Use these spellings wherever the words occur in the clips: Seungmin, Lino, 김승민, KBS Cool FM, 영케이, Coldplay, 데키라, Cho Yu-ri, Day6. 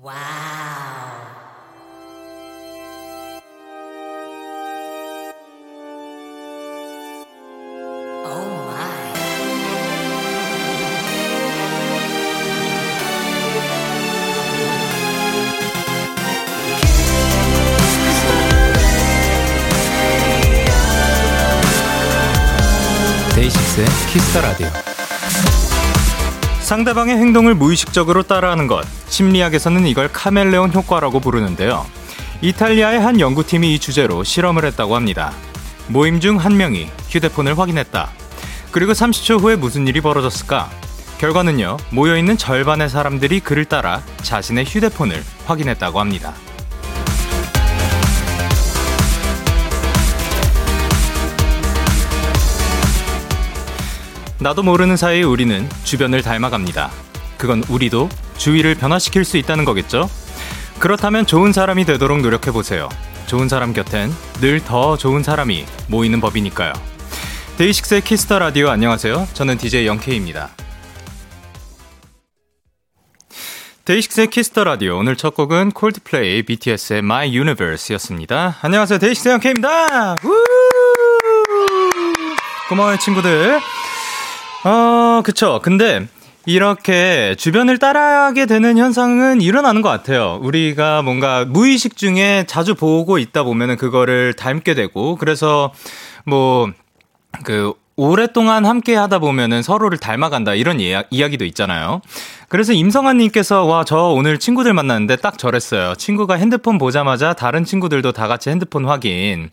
와우. 데이식스의 키스터라디오. 상대방의 행동을 무의식적으로 따라하는 것, 심리학에서는 이걸 카멜레온 효과라고 부르는데요. 이탈리아의 한 연구팀이 이 주제로 실험을 했다고 합니다. 모임 중 한 명이 휴대폰을 확인했다. 그리고 30초 후에 무슨 일이 벌어졌을까? 결과는요, 모여있는 절반의 사람들이 그를 따라 자신의 휴대폰을 확인했다고 합니다. 나도 모르는 사이 우리는 주변을 닮아갑니다. 그건 우리도 주위를 변화시킬 수 있다는 거겠죠? 그렇다면 좋은 사람이 되도록 노력해보세요. 좋은 사람 곁엔 늘 더 좋은 사람이 모이는 법이니까요. 데이식스의 키스터 라디오, 안녕하세요. 저는 DJ 영케이입니다. 데이식스의 키스터 라디오, 오늘 첫 곡은 콜드플레이 BTS의 My Universe였습니다. 안녕하세요, 데이식스의 영케이입니다. 고마워요, 친구들. 그쵸. 근데 이렇게 주변을 따라하게 되는 현상은 일어나는 것 같아요. 우리가 뭔가 무의식 중에 자주 보고 있다 보면은 그거를 닮게 되고, 그래서 뭐 그 오랫동안 함께 하다 보면은 서로를 닮아간다, 이런 이야기도 있잖아요. 그래서 임성환님께서, 와, 저 오늘 친구들 만났는데 딱 저랬어요. 친구가 핸드폰 보자마자 다른 친구들도 다 같이 핸드폰 확인.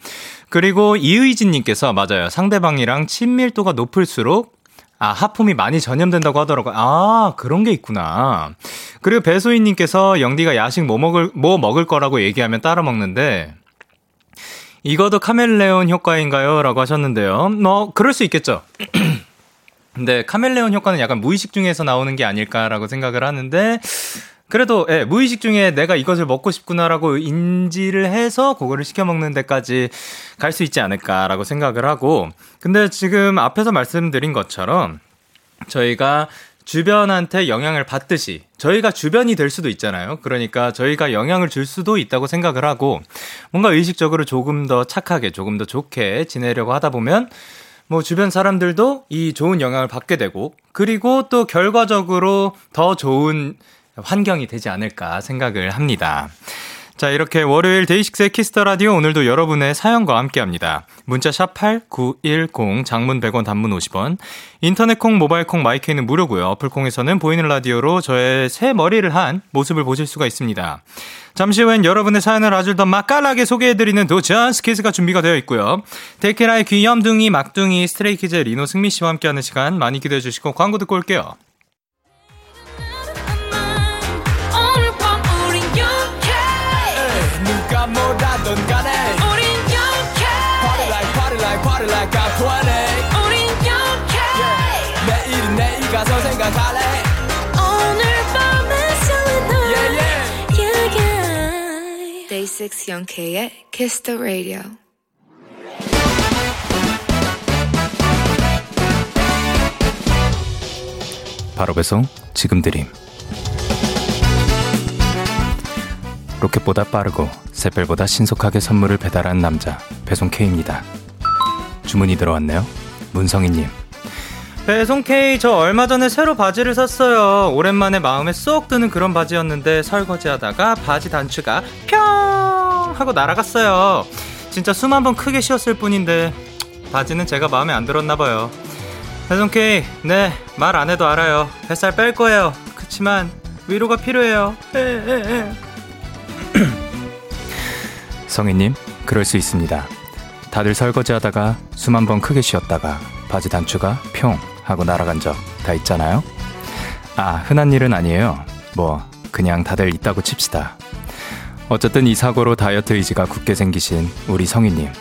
그리고 이의진님께서, 맞아요. 상대방이랑 친밀도가 높을수록 하품이 많이 전염된다고 하더라고요. 아, 그런 게 있구나. 그리고 배소희님께서, 영디가 야식 뭐 먹을 거라고 얘기하면 따라 먹는데 이것도 카멜레온 효과인가요? 라고 하셨는데요. 뭐 그럴 수 있겠죠. 근데 카멜레온 효과는 약간 무의식 중에서 나오는 게 아닐까라고 생각을 하는데, 그래도 예, 무의식 중에 내가 이것을 먹고 싶구나라고 인지를 해서 그거를 시켜 먹는 데까지 갈 수 있지 않을까라고 생각을 하고, 근데 지금 앞에서 말씀드린 것처럼 저희가 주변한테 영향을 받듯이 저희가 주변이 될 수도 있잖아요. 그러니까 저희가 영향을 줄 수도 있다고 생각을 하고, 뭔가 의식적으로 조금 더 착하게, 조금 더 좋게 지내려고 하다 보면 뭐 주변 사람들도 이 좋은 영향을 받게 되고, 그리고 또 결과적으로 더 좋은 환경이 되지 않을까 생각을 합니다. 자, 이렇게 월요일 데이식스의 키스터라디오, 오늘도 여러분의 사연과 함께합니다. 문자 샵 8910, 장문 100원, 단문 50원, 인터넷콩, 모바일콩, 마이크는 무료고요. 어플콩에서는 보이는 라디오로 저의 새 머리를 한 모습을 보실 수가 있습니다. 잠시 후엔 여러분의 사연을 아주 더 맛깔나게 소개해드리는 도전 스케치가 준비가 되어 있고요. 데키라의 귀염둥이, 막둥이, 스트레이키즈의 리노, 승민씨와 함께하는 시간 많이 기대해주시고 광고 듣고 올게요. 뭐라던 간에 우린 영케 Party like party like party like I'm 20. 우린 영케 yeah. 내일은 내일 가서 생각할래. 오늘 밤에 설레는 yeah, yeah. yeah, yeah. Day6 영케의 Kiss the Radio. 바로 배송 지금 드림. 로켓보다 빠르고 새별보다 신속하게 선물을 배달한 남자, 배송 K입니다. 주문이 들어왔네요. 문성희님. 배송 K, 저 얼마 전에 새로 바지를 샀어요. 오랜만에 마음에 쏙 드는 그런 바지였는데 설거지하다가 바지 단추가 뿅 하고 날아갔어요. 진짜 숨 한 번 크게 쉬었을 뿐인데 바지는 제가 마음에 안 들었나 봐요. 배송 K, 네, 말 안 해도 알아요. 뱃살 뺄 거예요. 그치만 위로가 필요해요. 성희님, 그럴 수 있습니다. 다들 설거지하다가 숨 한 번 크게 쉬었다가 바지 단추가 평 하고 날아간 적 다 있잖아요. 아, 흔한 일은 아니에요. 뭐 그냥 다들 있다고 칩시다. 어쨌든 이 사고로 다이어트 의지가 굳게 생기신 우리 성희님,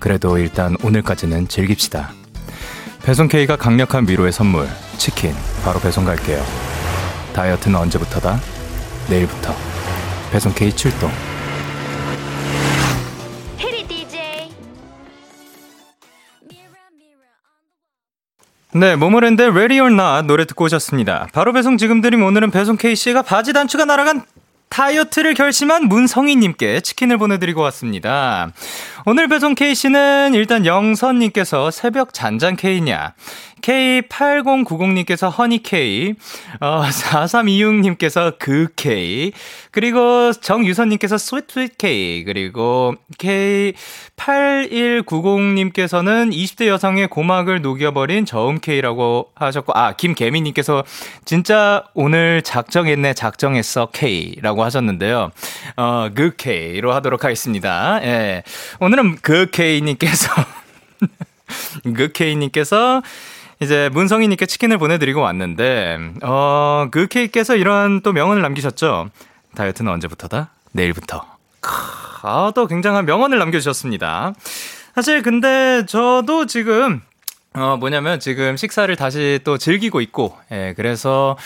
그래도 일단 오늘까지는 즐깁시다. 배송 K가 강력한 위로의 선물, 치킨 바로 배송 갈게요. 다이어트는 언제부터다? 내일부터. 배송 K 출동. 네, 모모랜드의 Ready or Not 노래 듣고 오셨습니다. 바로 배송 지금 드림. 오늘은 배송 K씨가 바지 단추가 날아간 다이어트를 결심한 문성희님께 치킨을 보내드리고 왔습니다. 오늘 배송 K씨는 일단 영선님께서 새벽 잔잔 K냐, K8090님께서 허니 K, 4326님께서 그 K, 그리고 정유선님께서 스윗 K, 그리고 K8190님께서는 20대 여성의 고막을 녹여버린 저음 K라고 하셨고, 아, 김개미님께서 진짜 오늘 작정했어 K라고 하셨는데요. 그 K로 하도록 하겠습니다. 예. 오늘은 그 K님께서, 그 K님께서 이제 문성희님께 치킨을 보내드리고 왔는데, 그 K께서 이런 또 명언을 남기셨죠. 다이어트는 언제부터다? 내일부터. 아, 또 굉장한 명언을 남겨주셨습니다. 사실 근데 저도 지금, 뭐냐면 지금 식사를 다시 또 즐기고 있고, 예, 그래서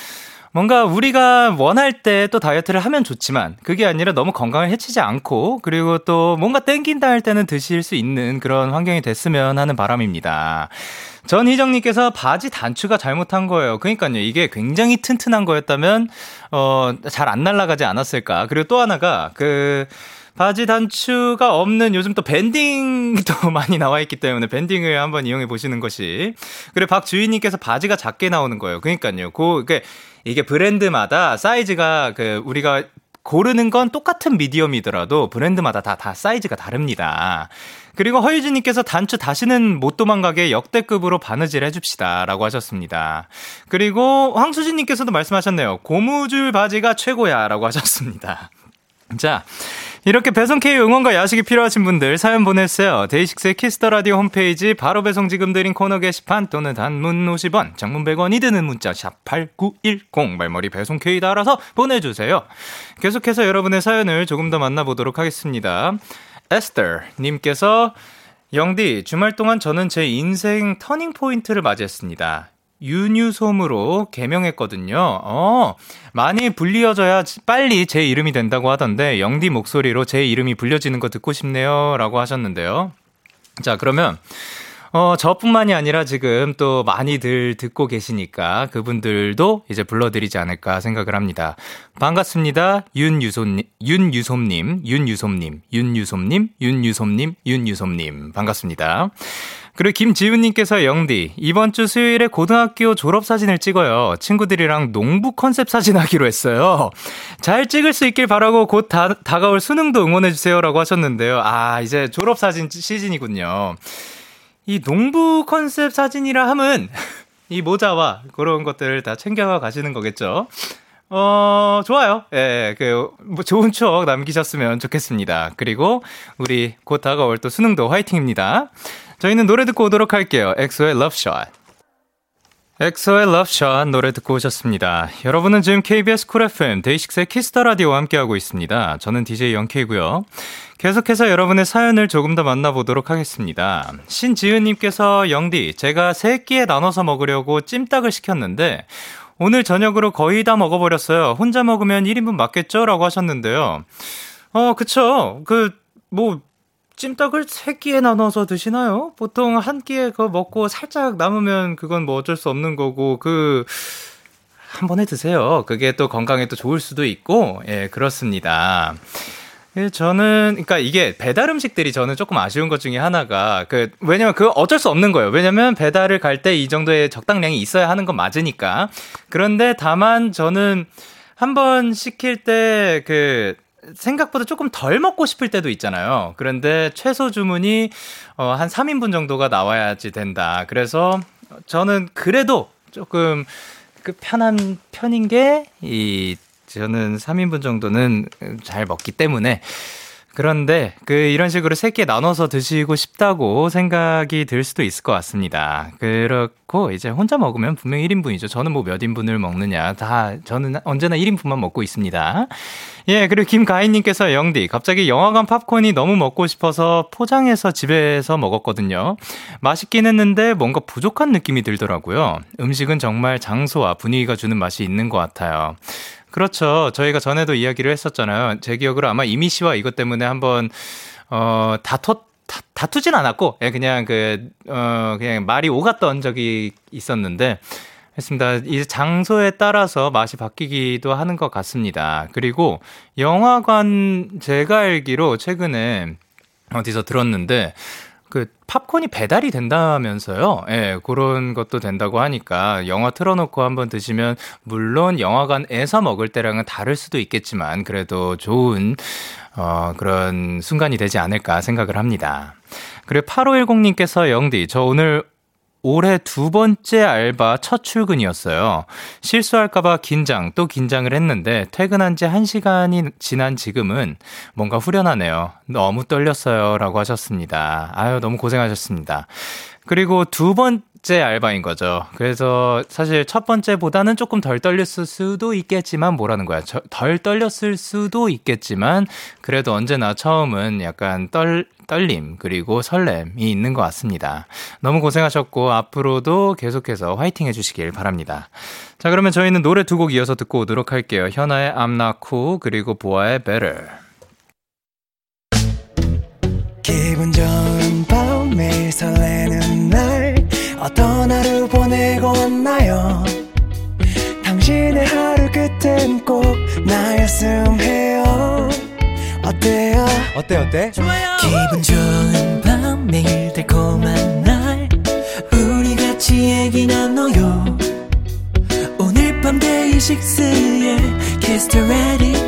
뭔가 우리가 원할 때 또 다이어트를 하면 좋지만 그게 아니라 너무 건강을 해치지 않고, 그리고 또 뭔가 땡긴다 할 때는 드실 수 있는 그런 환경이 됐으면 하는 바람입니다. 전희정님께서 바지 단추가 잘못한 거예요. 그러니까요, 이게 굉장히 튼튼한 거였다면 잘 안 날아가지 않았을까. 그리고 또 하나가 그 바지 단추가 없는 요즘 또 밴딩도 많이 나와 있기 때문에 밴딩을 한번 이용해 보시는 것이. 그리고 박주희님께서 바지가 작게 나오는 거예요. 그러니까요, 이게 브랜드마다 사이즈가 우리가 고르는 건 똑같은 미디엄이더라도 브랜드마다 다 사이즈가 다릅니다. 그리고 허유진님께서 단추 다시는 못 도망가게 역대급으로 바느질 해줍시다 라고 하셨습니다. 그리고 황수진님께서도 말씀하셨네요. 고무줄 바지가 최고야 라고 하셨습니다. 자, 이렇게 배송K의 응원과 야식이 필요하신 분들 사연 보내주세요. 데이식스의 키스더라디오 홈페이지 바로 배송 지금 드린 코너 게시판, 또는 단문 50원 장문 100원이 드는 문자 샵8910 말머리 배송K 달아서 보내주세요. 계속해서 여러분의 사연을 조금 더 만나보도록 하겠습니다. 에스터님께서 영디, 주말 동안 저는 제 인생 터닝포인트를 맞이했습니다. 유뉴솜으로 개명했거든요. 많이 불리어져야 빨리 제 이름이 된다고 하던데 영디 목소리로 제 이름이 불려지는 거 듣고 싶네요 라고 하셨는데요. 자, 그러면 저뿐만이 아니라 지금 또 많이들 듣고 계시니까 그분들도 이제 불러드리지 않을까 생각을 합니다. 반갑습니다. 윤유솜님 반갑습니다. 그리고 김지훈님께서 영디, 이번 주 수요일에 고등학교 졸업사진을 찍어요. 친구들이랑 농부 컨셉 사진 하기로 했어요. 잘 찍을 수 있길 바라고 곧 다가올 수능도 응원해주세요 라고 하셨는데요. 아, 이제 졸업사진 시즌이군요. 이 농부 컨셉 사진이라 함은 이 모자와 그런 것들을 다 챙겨가 가시는 거겠죠. 좋아요. 예, 좋은 추억 남기셨으면 좋겠습니다. 그리고 우리 곧 다가올 또 수능도 화이팅입니다. 저희는 노래 듣고 오도록 할게요. 엑소의 러브샷 노래 듣고 오셨습니다. 여러분은 지금 KBS 쿨 FM 데이식스의 키스더라디오와 함께하고 있습니다. 저는 DJ 영케이고요. 계속해서 여러분의 사연을 조금 더 만나보도록 하겠습니다. 신지은님께서 영디, 제가 3끼에 나눠서 먹으려고 찜닭을 시켰는데 오늘 저녁으로 거의 다 먹어버렸어요. 혼자 먹으면 1인분 맞겠죠? 라고 하셨는데요. 그쵸. 찜닭을 3끼에 나눠서 드시나요? 보통 한 끼에 그거 먹고 살짝 남으면 그건 뭐 어쩔 수 없는 거고, 한 번에 드세요. 그게 또 건강에 또 좋을 수도 있고, 예, 그렇습니다. 저는, 그러니까 이게 배달 음식들이 저는 조금 아쉬운 것 중에 하나가, 왜냐면 그거 어쩔 수 없는 거예요. 왜냐면 배달을 갈 때 이 정도의 적당량이 있어야 하는 건 맞으니까. 그런데 다만 저는 한 번 시킬 때 생각보다 조금 덜 먹고 싶을 때도 있잖아요. 그런데 최소 주문이 한 3인분 정도가 나와야지 된다. 그래서 저는 그래도 조금 편한 편인 게 저는 3인분 정도는 잘 먹기 때문에. 그런데 이런 식으로 3끼 나눠서 드시고 싶다고 생각이 들 수도 있을 것 같습니다. 그렇고 이제 혼자 먹으면 분명 1인분이죠. 저는 뭐 몇 인분을 먹느냐, 저는 언제나 1인분만 먹고 있습니다. 예, 그리고 김가인님께서 영디, 갑자기 영화관 팝콘이 너무 먹고 싶어서 포장해서 집에서 먹었거든요. 맛있긴 했는데 뭔가 부족한 느낌이 들더라고요. 음식은 정말 장소와 분위기가 주는 맛이 있는 것 같아요. 그렇죠. 저희가 전에도 이야기를 했었잖아요. 제 기억으로 아마 이미 씨와 이것 때문에 한번 다투진 않았고, 그냥 말이 오갔던 적이 있었는데, 했습니다. 이 장소에 따라서 맛이 바뀌기도 하는 것 같습니다. 그리고 영화관, 제가 알기로 최근에 어디서 들었는데 그 팝콘이 배달이 된다면서요. 예, 그런 것도 된다고 하니까 영화 틀어놓고 한번 드시면 물론 영화관에서 먹을 때랑은 다를 수도 있겠지만 그래도 좋은 그런 순간이 되지 않을까 생각을 합니다. 그리고 8510님께서 영디, 저 오늘 올해 2번째 알바 첫 출근이었어요. 실수할까봐 긴장 또 긴장을 했는데 퇴근한 지 1시간이 지난 지금은 뭔가 후련하네요. 너무 떨렸어요 라고 하셨습니다. 아유, 너무 고생하셨습니다. 그리고 2번째 알바인 거죠. 그래서 사실 첫 번째보다는 조금 덜 떨렸을 수도 있겠지만 뭐라는 거야. 덜 떨렸을 수도 있겠지만 그래도 언제나 처음은 약간 떨림 그리고 설렘이 있는 것 같습니다. 너무 고생하셨고 앞으로도 계속해서 화이팅 해주시길 바랍니다. 자, 그러면 저희는 노래 2곡 이어서 듣고 오도록 할게요. 현아의 I'm Not Cool 그리고 보아의 Better. 기분 좋은 밤 매일 설레는 날 어떤 하루 보내고 왔나요? 당신의 하루 끝엔 꼭 나였음 해요. 어때요? 어때? 좋아요. 기분 좋은 밤 매일 달콤한 날 우리 같이 얘기 나눠요. 오늘 밤 데이식스의 Kiss the Radio.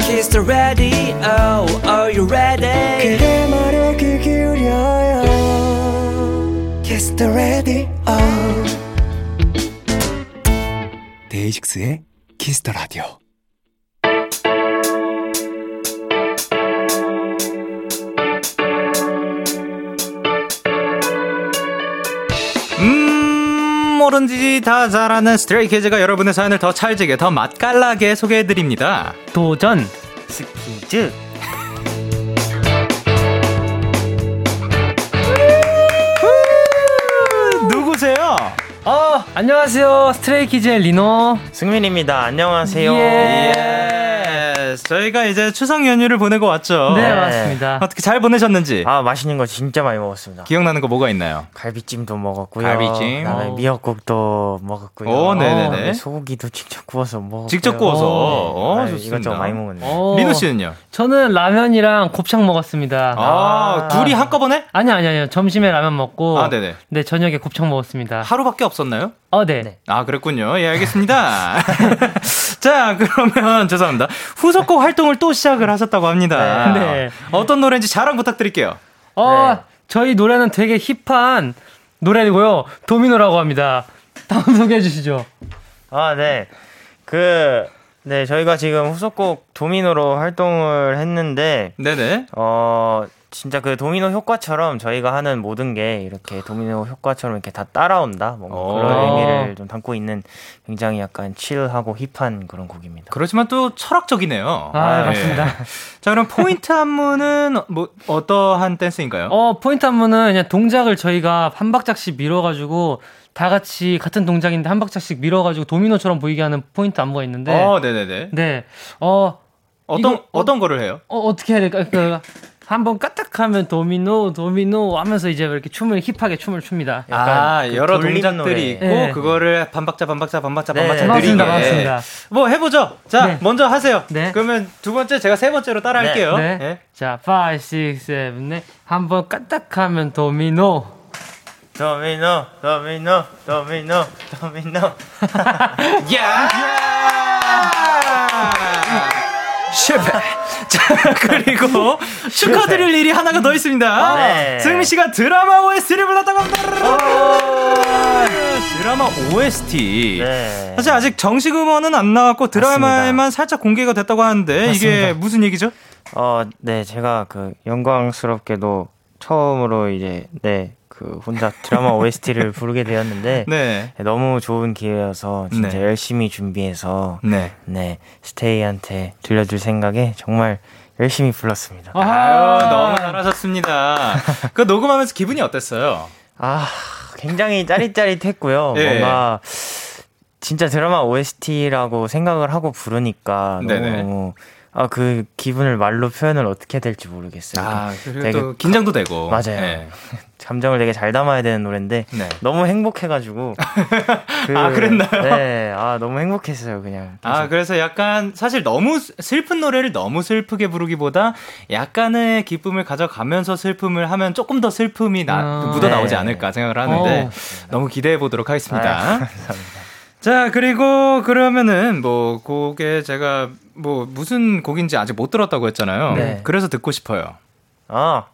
Kiss the Radio. Are you ready? 그대 말에 귀 기울여요. Kiss the Radio. 데이식스의 Kiss the Radio. 뭐든지 다 잘하는 스트레이키즈가 여러분의 사연을 더 찰지게 더 맛깔나게 소개해드립니다. 도전 스키즈. 누구세요? 안녕하세요. 스트레이키즈의 리노 승민입니다. 안녕하세요. 저희가 이제 추석 연휴를 보내고 왔죠. 네, 맞습니다. 어떻게 잘 보내셨는지? 맛있는 거 진짜 많이 먹었습니다. 기억나는 거 뭐가 있나요? 갈비찜도 먹었고요. 그다음에 미역국도 먹었고요. 오, 네네네. 소고기도 직접 구워서 먹었고요. 직접 구워서. 좋습니다. 이것저것 많이 먹었네요. 리노 씨는요? 저는 라면이랑 곱창 먹었습니다. 둘이 한꺼번에? 아니요. 점심에 라면 먹고. 네네. 네, 저녁에 곱창 먹었습니다. 하루밖에 없었나요? 네. 그랬군요. 예, 알겠습니다. 자, 그러면 죄송합니다. 후속곡 활동을 또 시작을 하셨다고 합니다. 네. 어떤 노래인지 자랑 부탁드릴게요. 네. 저희 노래는 되게 힙한 노래이고요. 도미노라고 합니다. 다음 소개해 주시죠. 네. 저희가 지금 후속곡 도미노로 활동을 했는데. 네네. 진짜 그 도미노 효과처럼 저희가 하는 모든 게 이렇게 도미노 효과처럼 이렇게 다 따라온다. 뭔가 그런 의미를 좀 담고 있는 굉장히 약간 칠하고 힙한 그런 곡입니다. 그렇지만 또 철학적이네요. 맞습니다. 예. 자, 그럼 포인트 안무는 어떠한 댄스인가요? 포인트 안무는 그냥 동작을 저희가 한 박자씩 밀어가지고 다 같이 같은 동작인데 한 박자씩 밀어가지고 도미노처럼 보이게 하는 포인트 안무가 있는데. 네네네. 네. 어떤 거를 해요? 어떻게 해야 될까요? 한번 까딱하면 도미노 하면서 이제 이렇게 춤을 힙하게 춤을 춥니다. 여러 동작들이 있고 네. 그거를 반박자 느리게. 맞습니다. 해보죠. 자, 네. 먼저 하세요. 네. 그러면 두 번째 제가 세 번째로 따라 할게요. 네. 네. 자, 5, 6, 7, 8 한번 까딱하면 도미노. 야! 실패. 자, 그리고 축하드릴 일이 하나가 더 있습니다. 네. 승민 씨가 드라마 OST를 불렀다고 합니다. 드라마 OST. 네. 사실 아직 정식 음원은 안 나왔고 드라마에만 맞습니다. 살짝 공개가 됐다고 하는데 맞습니다. 이게 무슨 얘기죠? 네, 제가 영광스럽게도 처음으로 이제 혼자 드라마 OST를 부르게 되었는데 네. 너무 좋은 기회여서 진짜 열심히 준비해서 스테이한테 들려줄 생각에 정말 열심히 불렀습니다. 너무 잘하셨습니다. 녹음하면서 기분이 어땠어요? 굉장히 짜릿짜릿했고요. 네. 뭔가 진짜 드라마 OST라고 생각을 하고 부르니까 너무 아, 그 기분을 말로 표현을 어떻게 해야 될지 모르겠어요. 아, 그리고 되게 또 긴장도 되고. 맞아요. 네. 감정을 되게 잘 담아야 되는 노래인데 네. 너무 행복해가지고 아 그랬나요? 네, 아 너무 행복했어요 그냥. 계속. 아 그래서 약간 사실 너무 슬픈 노래를 너무 슬프게 부르기보다 약간의 기쁨을 가져가면서 슬픔을 하면 조금 더 슬픔이 묻어 나오지 네. 않을까 생각을 하는데 너무 기대해 보도록 하겠습니다. 아유, 감사합니다. 자 그리고 그러면은 뭐 곡에 제가 뭐 무슨 곡인지 아직 못 들었다고 했잖아요. 네. 그래서 듣고 싶어요. 아,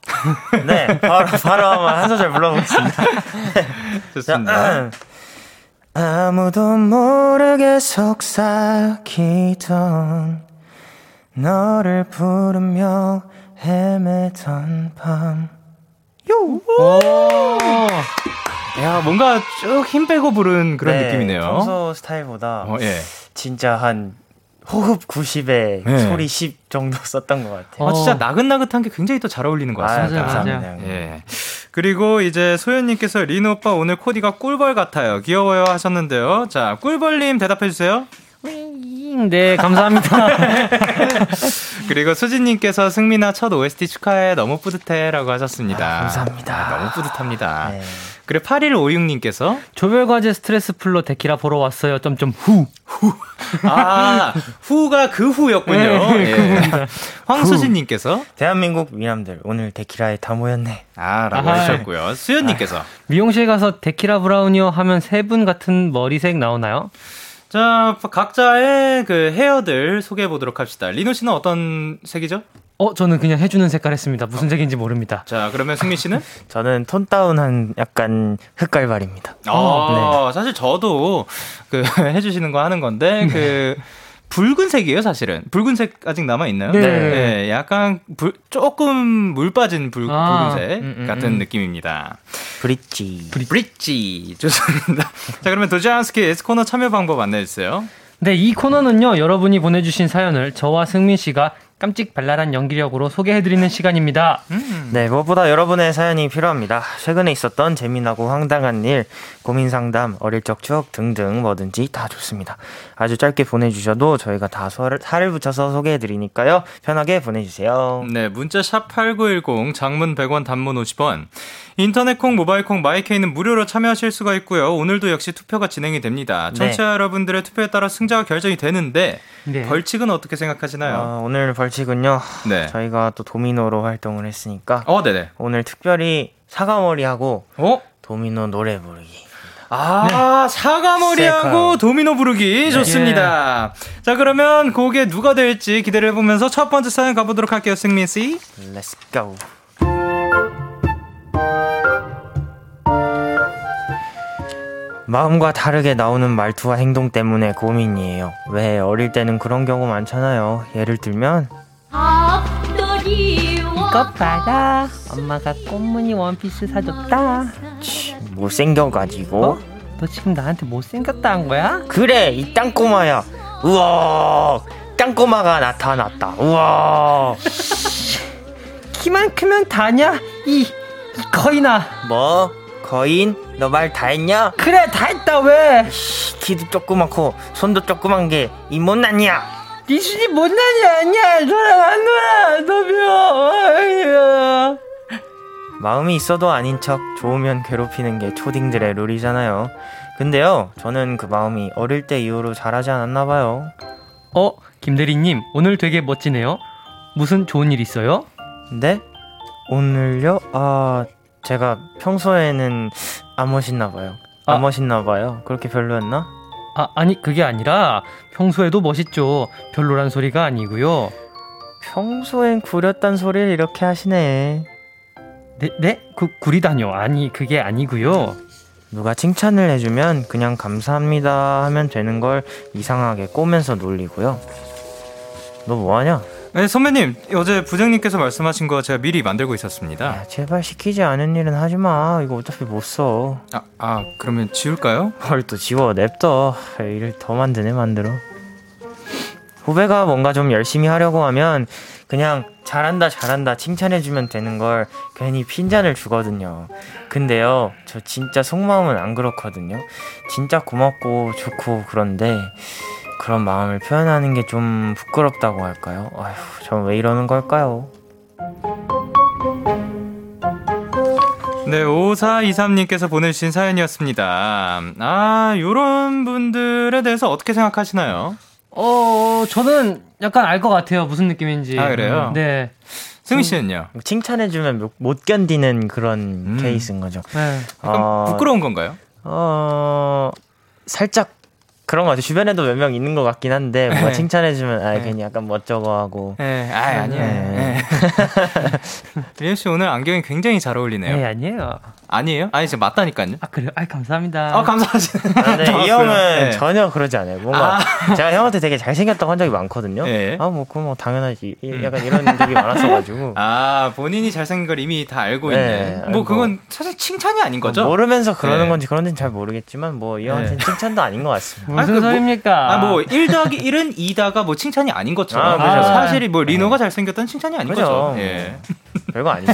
네, 바로 한번 한 소절 불러보겠습니다. 네. 좋습니다. 아무도 모르게 속삭이던 너를 부르며 헤매던 밤. 야, 뭔가 쭉 힘 빼고 부른 그런 네, 느낌이네요. 평소 스타일보다 예. 진짜 한 호흡 90에 네. 소리 10 정도 썼던 것 같아요. 아, 진짜 나긋나긋한 게 굉장히 또 잘 어울리는 것 같습니다. 아, 감사합니다. 예. 그리고 이제 소연님께서 리노 오빠 오늘 코디가 꿀벌 같아요. 귀여워요 하셨는데요. 자, 꿀벌님 대답해주세요. 네, 감사합니다. 그리고 수진님께서 승민아 첫 OST 축하해. 너무 뿌듯해. 라고 하셨습니다. 아, 감사합니다. 아, 너무 뿌듯합니다. 네. 그리고 8156님께서 조별과제 스트레스 풀로 데키라 보러 왔어요. 후. 아, 후가 그 후였군요. 네, 예. 황수진님께서 대한민국 미남들 오늘 데키라에 다 모였네. 아, 라고 하셨고요. 수연님께서 미용실 가서 데키라 브라우니어 하면 세 분 같은 머리색 나오나요? 자, 각자의 그 헤어들 소개해 보도록 합시다. 리노 씨는 어떤 색이죠? 저는 그냥 해주는 색깔 했습니다. 무슨 색인지 모릅니다. 자, 그러면 승민 씨는? 저는 톤 다운한 약간 흑갈발입니다. 아, 네. 사실 저도 그 해주시는 거 하는 건데 그 붉은색이에요, 사실은. 붉은색 아직 남아 있나요? 네. 네, 약간 조금 물 빠진 붉은색 같은 느낌입니다. 브릿지. 좋습니다. 자, 그러면 도지안스키스 코너 참여 방법 안내해 주세요. 네, 이 코너는요, 여러분이 보내주신 사연을 저와 승민 씨가 깜찍 발랄한 연기력으로 소개해드리는 시간입니다. 네, 무엇보다 여러분의 사연이 필요합니다. 최근에 있었던 재미나고 황당한 일, 고민 상담, 어릴 적 추억 등등 뭐든지 다 좋습니다. 아주 짧게 보내주셔도 저희가 다 살을 붙여서 소개해드리니까요. 편하게 보내주세요. 네, 문자 샵8910, 장문 100원, 단문 50원. 인터넷 콩, 모바일 콩, 마이케이는 무료로 참여하실 수가 있고요. 오늘도 역시 투표가 진행이 됩니다. 청취자 네. 여러분들의 투표에 따라 승자가 결정이 되는데 네. 벌칙은 어떻게 생각하시나요? 오늘 벌칙은요. 네. 저희가 또 도미노로 활동을 했으니까 네네. 오늘 특별히 사과머리하고 도미노 노래 부르기. 아, 네. 사과머리하고 도미노 부르기. 네. 좋습니다. 네. 자, 그러면 곡에 누가 될지 기대를 해보면서 첫 번째 사연 가보도록 할게요. 승민 씨. Let's go. 마음과 다르게 나오는 말투와 행동 때문에 고민이에요. 왜 어릴 때는 그런 경우 많잖아요. 예를 들면 이것 봐라, 엄마가 꽃무늬 원피스 사줬다. 못생겨가지고 너 지금 나한테 못생겼다 한 거야? 그래, 이 땅꼬마야. 우와, 땅꼬마가 나타났다. 우와. 키만 크면 다냐? 이 거인아. 뭐? 거인? 너 말 다 했냐? 그래, 다 했다. 왜? 키도 조그맣고 손도 조그만 게 이 못났냐? 니 수지 못난이 아니야. 너랑 안 놀아. 너 미워. 마음이 있어도 아닌 척 좋으면 괴롭히는 게 초딩들의 룰이잖아요. 근데요, 저는 그 마음이 어릴 때 이후로 자라지 않았나 봐요. 김대리님 오늘 되게 멋지네요. 무슨 좋은 일 있어요? 네? 오늘요? 아, 제가 평소에는 안 멋있나 봐요. 안 멋있나 봐요. 그렇게 별로였나? 아니, 그게 아니라 평소에도 멋있죠. 별로란 소리가 아니고요. 평소엔 구렸단 소리를 이렇게 하시네. 네? 구리다뇨. 아니, 그게 아니고요. 누가 칭찬을 해주면 그냥 감사합니다 하면 되는 걸 이상하게 꼬면서 놀리고요. 너 뭐하냐? 네, 선배님, 어제 부장님께서 말씀하신 거 제가 미리 만들고 있었습니다. 야, 제발 시키지 않은 일은 하지 마. 이거 어차피 못 써. 그러면 지울까요? 뭘 또 지워. 냅둬. 일을 더 만들어. 후배가 뭔가 좀 열심히 하려고 하면 그냥 잘한다 칭찬해주면 되는 걸 괜히 핀잔을 주거든요. 근데요, 저 진짜 속마음은 안 그렇거든요. 진짜 고맙고 좋고 그런데 그런 마음을 표현하는 게 좀 부끄럽다고 할까요? 아휴, 전 왜 이러는 걸까요? 네, 5423님께서 보내주신 사연이었습니다. 아, 요런 분들에 대해서 어떻게 생각하시나요? 저는 약간 알 것 같아요. 무슨 느낌인지. 아, 그래요? 네. 승희 씨는요? 칭찬해주면 못 견디는 그런 케이스인 거죠. 네. 부끄러운 건가요? 살짝 그런 것 같아요. 주변에도 몇 명 있는 것 같긴 한데, 뭔가 칭찬해주면, 아, 괜히 약간 멋쩍어 하고. 네, 아, 아니에요. 리현 씨 오늘 안경이 굉장히 잘 어울리네요. 네, 아니에요. 아니에요? 아니, 진짜 맞다니까요. 아, 그래요? 아, 감사합니다. 감사하시네. 아, 네, 이 형은 전혀 그러지 않아요. 뭔가, 제가 형한테 되게 잘생겼다고 한 적이 많거든요. 네. 그럼 뭐, 당연하지. 약간 이런 적이 많았어가지고. 아, 본인이 잘생긴 걸 이미 다 알고 있네. 뭐, 알고. 그건 사실 칭찬이 아닌 거죠? 모르면서 그러는 건지 그런지는 잘 모르겠지만, 뭐, 이 형한테는 칭찬도 아닌 것 같습니다. 무슨 소리입니까? 뭐 1-1은 2다가 뭐 칭찬이 아닌 것처럼. 그렇죠. 사실이 뭐 리노가 잘생겼다는 칭찬이 아닌 거죠. 예. 별거 아니죠.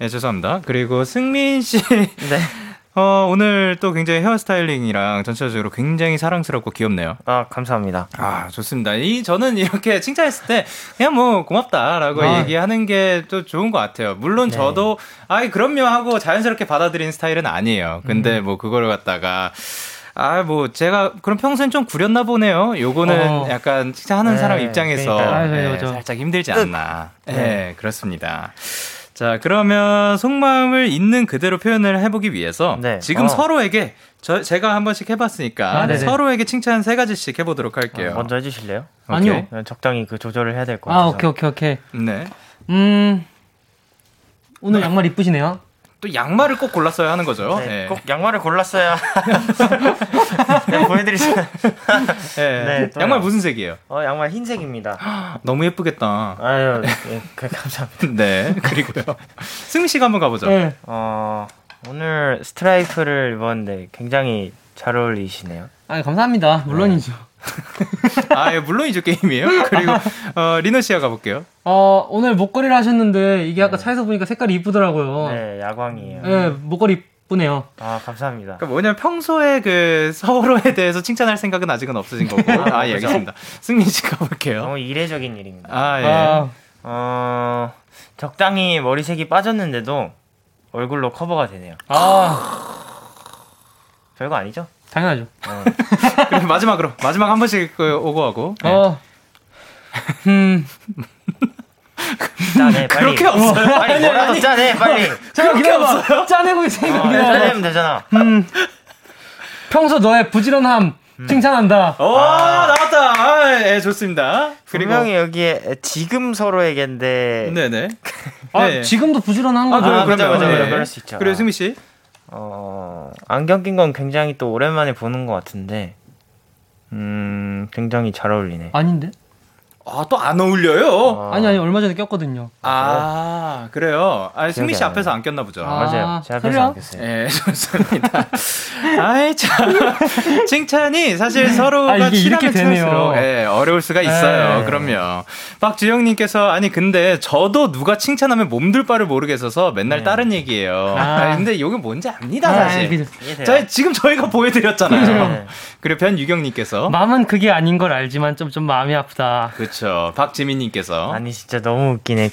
예, 죄송합니다. 그리고 승민 씨. 네. 오늘 또 굉장히 헤어스타일링이랑 전체적으로 굉장히 사랑스럽고 귀엽네요. 아, 감사합니다. 아, 좋습니다. 저는 이렇게 칭찬했을 때 그냥 뭐 고맙다라고 얘기하는 게 또 좋은 것 같아요. 물론 저도 아이 그럼요 하고 자연스럽게 받아들인 스타일은 아니에요. 근데 뭐 그걸 갖다가 뭐 제가 그럼 평소엔 좀 구렸나 보네요. 요거는 약간 칭찬하는 사람 입장에서 살짝 힘들지 않나. 네, 그렇습니다. 자, 그러면 속마음을 있는 그대로 표현을 해보기 위해서 지금 서로에게 제가 한 번씩 해봤으니까 서로에게 칭찬 3가지씩 해보도록 할게요. 먼저 해주실래요? 오케이. 아니요. 적당히 그 조절을 해야 될 것 같아서. 오케이. 네. 오늘 양말 이쁘시네요. 또 양말을 꼭 골랐어야 하는 거죠. 네, 꼭 양말을 골랐어야. 보여드리자. 네, 양말 무슨 색이에요? 양말 흰색입니다. 너무 예쁘겠다. 아유, 감사합니다. 네, 그리고요. 승민 씨가 한번 가보죠. 네. 오늘 스트라이프를 입었는데 굉장히 잘 어울리시네요. 아, 감사합니다. 물론이죠. 예, 물론이죠. 게임이에요. 그리고 리노 씨가 가볼게요. 오늘 목걸이를 하셨는데 이게 아까 차에서 보니까 색깔이 이쁘더라고요. 네, 야광이에요. 네, 목걸이 이쁘네요. 아, 감사합니다. 그러니까 뭐냐면 평소에 그 서로에 대해서 칭찬할 생각은 아직은 없으신 거고. 예, 알겠습니다. 승민 씨 가볼게요. 너무 이례적인 일입니다. 예. 적당히 머리색이 빠졌는데도 얼굴로 커버가 되네요. 별거 아니죠? 당연하죠. 그럼 마지막 한 번씩 오고하고. 짜네, 빨리. 그렇게 없어요? 빨리 뭐라도 짜네, 빨리. 잠깐 기다려봐. 짜내고 있으니까 짜내면 되잖아. 평소 너의 부지런함 칭찬한다. 나왔다. 예, 좋습니다. 분명히 여기에 지금 서로에게인데. 네네. 지금도 부지런한 거죠. 그럼요. 그럴 수 있죠. 그래요, 승미 씨. 안경 낀 건 굉장히 또 오랜만에 보는 것 같은데, 굉장히 잘 어울리네. 아닌데? 또 안 어울려요? 아니, 얼마 전에 꼈거든요. 그래요? 승민 씨 앞에서 안 꼈나 보죠. 맞아요. 제 앞에서 안 꼈어요. 네, 좋습니다. 칭찬이 사실 서로가 이렇게 되네요. 어려울 수가 있어요. 그럼요. 박지영님께서, 아니, 근데 저도 누가 칭찬하면 몸둘 바를 모르겠어서 맨날 다른 얘기예요. 근데 이게 뭔지 압니다, 사실. 지금 저희가 보여드렸잖아요. 그리고 변유경님께서, 마음은 그게 아닌 걸 알지만 좀 마음이 아프다. 그렇죠. 박지민님께서, 아니 진짜 너무 웃기네.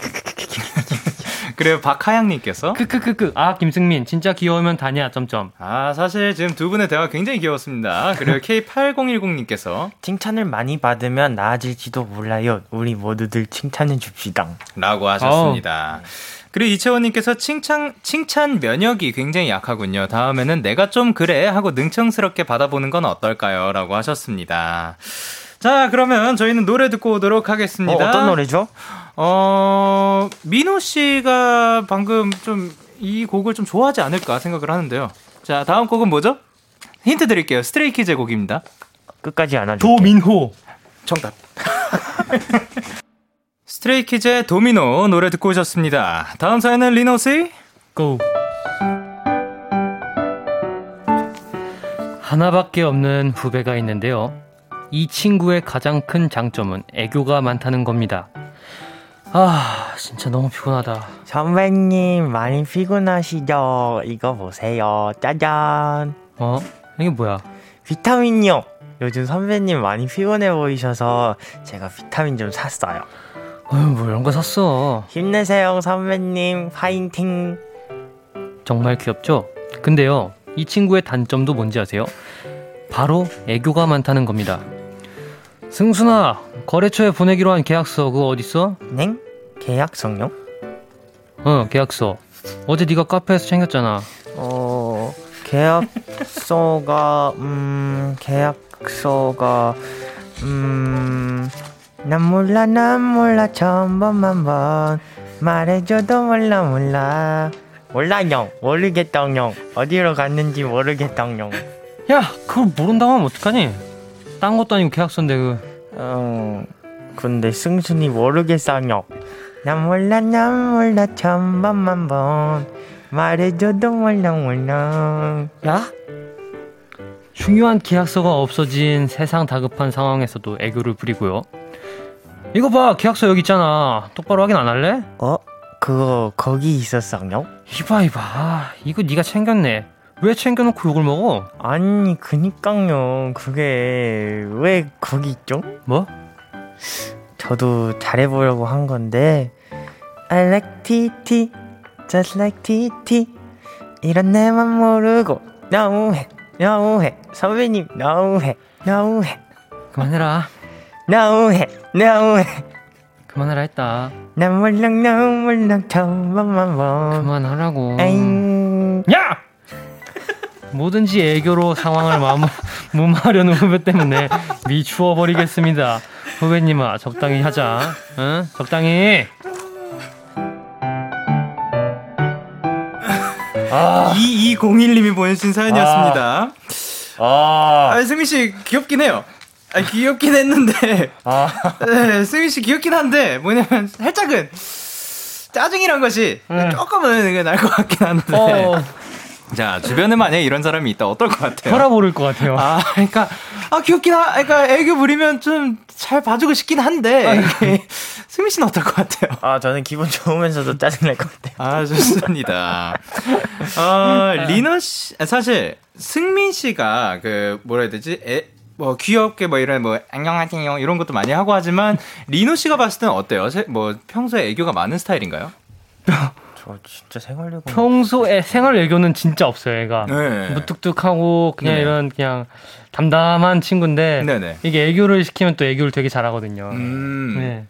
그래요. 박하양님께서, 김승민 진짜 귀여우면 다냐 점점. 사실 지금 두 분의 대화 굉장히 귀여웠습니다. 그리고 K8010님께서 칭찬을 많이 받으면 나아질지도 몰라요. 우리 모두들 칭찬해 줍시다. 라고 하셨습니다. 그리고 이채원님께서 칭찬 면역이 굉장히 약하군요. 다음에는 내가 좀 그래 하고 능청스럽게 받아보는 건 어떨까요? 라고 하셨습니다. 자, 그러면 저희는 노래 듣고 오도록 하겠습니다. 어떤 노래죠? 민호 씨가 방금 좀 이 곡을 좀 좋아하지 않을까 생각을 하는데요. 자, 다음 곡은 뭐죠? 힌트 드릴게요. 스트레이키즈의 곡입니다. 끝까지 안아줄게요. 도민호. 정답. 스트레이키즈의 도미노 노래 듣고 오셨습니다. 다음 사연은 리노 씨. 고. 하나밖에 없는 후배가 있는데요. 이 친구의 가장 큰 장점은 애교가 많다는 겁니다. 아 진짜 너무 피곤하다. 선배님 많이 피곤하시죠? 이거 보세요. 짜잔. 어? 이게 뭐야? 비타민요. 요즘 선배님 많이 피곤해 보이셔서 제가 비타민 좀 샀어요. 어휴 뭐 이런 거 샀어. 힘내세요 선배님. 파이팅. 정말 귀엽죠? 근데요 이 친구의 단점도 뭔지 아세요? 바로 애교가 많다는 겁니다. 승순아 거래처에 보내기로 한 계약서 그거 어딨어? 넹? 계약서요? 어 계약서 어제 네가 카페에서 챙겼잖아. 계약서가 난 몰라 처음 번만 말해줘도 몰라요 모르겠다요 어디로 갔는지 모르겠다요. 야 그걸 모른다고 하면 어떡하니? 딴 것도 아니고 계약서인데 근데 승순이 모르겠어요. 난 몰라 처음 번만 말해줘도 몰라. 야? 중요한 계약서가 없어진 세상 다급한 상황에서도 애교를 부리고요. 이거 봐 계약서 여기 있잖아. 똑바로 확인 안 할래? 그거 거기 있었어요? 이봐 이거 네가 챙겼네. 왜 챙겨놓고 욕을 먹어? 아니 그니까요. 그게 왜 거기 있죠? 뭐? 저도 잘해보려고 한 건데 I like TT just like TT 이런 내맘 모르고 너무해 선배님 너무해 그만해라. 너무해 그만해라 했다. 난 몰랑 저만만 그만하라고. 아잉. 야! 뭐든지 애교로 상황을 무마하려는 후배 때문에 미추어버리겠습니다. 후배님아 적당히 하자. 응? 적당히. 아. 2201님이 보내주신 사연이었습니다. 승민씨 귀엽긴 해요. 귀엽긴 했는데 네, 승민씨 귀엽긴 한데 뭐냐면 살짝은 짜증이란 것이 조금은 날 것 같긴 한데 자 주변에 만약 이런 사람이 있다 어떨 것 같아요? 혈압 오를 것 같아요. 그러니까 귀엽긴 그러니까 애교 부리면 좀 잘 봐주고 싶긴 한데 승민 씨는 어떨 것 같아요? 저는 기분 좋으면서도 짜증 날 것 같아요. 좋습니다. 리노 씨 사실 승민 씨가 그 뭐라 해야 되지? 뭐 귀엽게 이런 안녕하세요 이런 것도 많이 하고 하지만 리노 씨가 봤을 때는 어때요? 평소에 애교가 많은 스타일인가요? 저 진짜 생활애교 평소에 생활애교는 진짜 없어요. 애가 무뚝뚝하고 그냥 이런 그냥 담담한 친구인데 이게 애교를 시키면 또 애교를 되게 잘하거든요.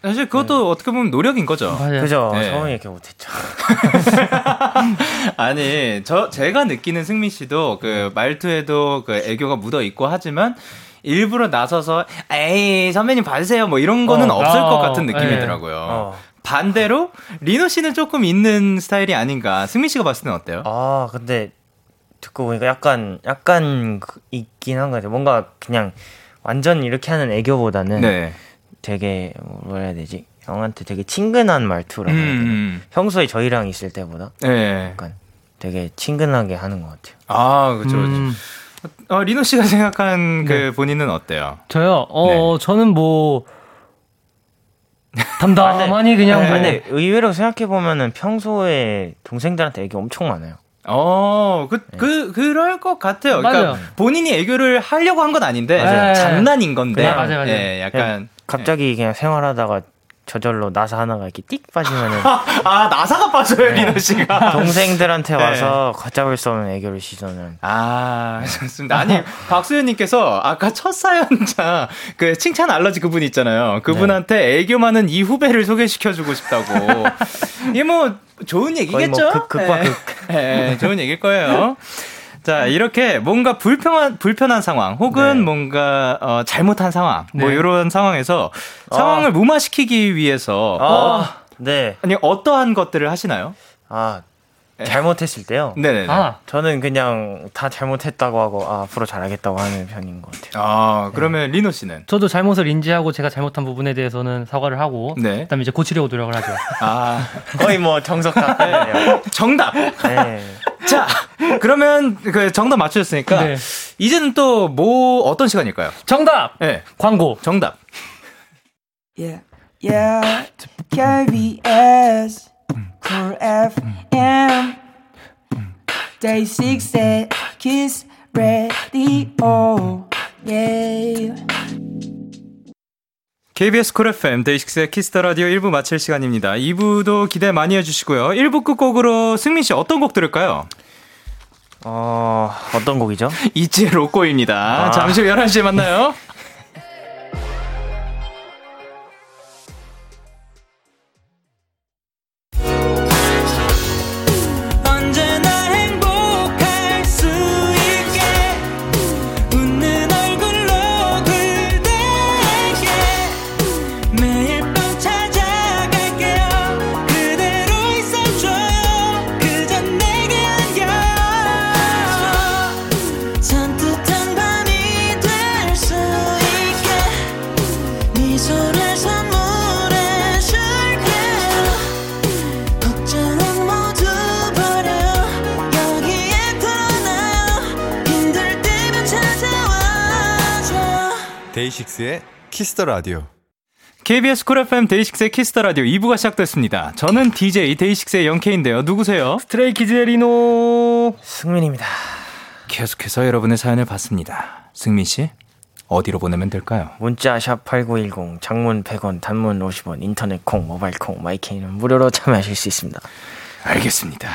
사실 그것도 어떻게 보면 노력인 거죠. 맞아요. 그죠. 성훈이 이렇게 못했죠. 아니 제가 느끼는 승민 씨도 말투에도 애교가 묻어 있고 하지만 일부러 나서서 에이 선배님 봐주세요 이런 거는 없을 것 같은 느낌이더라고요. 반대로 리노 씨는 조금 있는 스타일이 아닌가. 승민 씨가 봤을 때는 어때요? 근데 듣고 보니까 약간 있긴 한 것 같아요. 뭔가 그냥 완전 이렇게 하는 애교보다는 되게 뭐라 해야 되지? 형한테 되게 친근한 말투라고 해야 되나? 평소에 저희랑 있을 때보다 약간 되게 친근하게 하는 것 같아요. 그렇죠. 리노 씨가 생각한 본인은 어때요? 저요? 저는 담담하니 그냥 근데 의외로 생각해보면은 평소에 동생들한테 애교 엄청 많아요. 그럴 것 같아요. 맞아요. 그러니까 본인이 애교를 하려고 한 건 아닌데 장난인 건데 맞아요. 약간 갑자기 그냥 생활하다가 저절로 나사 하나가 이렇게 띡 빠지면은 나사가 빠져요. 리노 씨가 동생들한테 와서 걷잡을 수 없는 애교를 시전하는. 좋습니다. 아니 박수현님께서 아까 첫 사연자 칭찬 알러지 그분 있잖아요. 그분한테 애교 많은 이 후배를 소개시켜주고 싶다고. 이게 좋은 얘기겠죠? 극과 극. 좋은 얘기일 거예요. 자 이렇게 뭔가 불편한 상황 혹은 뭔가 잘못한 상황 이런 상황에서 상황을 무마시키기 위해서 아니 어떠한 것들을 하시나요? 잘못했을 때요? 네네. 저는 그냥 다 잘못했다고 하고 앞으로 잘하겠다고 하는 편인 것 같아요. 그러면 리노 씨는? 저도 잘못을 인지하고 제가 잘못한 부분에 대해서는 사과를 하고 그다음에 이제 고치려고 노력을 하죠. 거의 정석답. 정답. 자 그러면 정답 맞추셨으니까 이제는 또 어떤 시간일까요? 정답. 광고. 정답. 예. yeah, KBS Cool FM Day6의 Kiss Radio yeah. KBS Cool FM Day6의 Kiss the Radio 1부 마칠 시간입니다. 2부도 기대 많이 해주시고요. 1부 끝곡으로 승민씨 어떤 곡 들을까요? 어떤 곡이죠? 이치의 로꼬입니다. 잠시 후 11시에 만나요. 데이식스의 키스더라디오. KBS 쿨 FM 데이식스의 키스더라디오 2부가 시작됐습니다. 저는 DJ 데이식스의 영케인데요. 누구세요? 스트레이키즈의 리노 승민입니다. 계속해서 여러분의 사연을 받습니다. 승민씨 어디로 보내면 될까요? 문자 샵 8910 장문 100원 단문 50원 인터넷 콩 모바일 콩 마이케인은 무료로 참여하실 수 있습니다. 알겠습니다.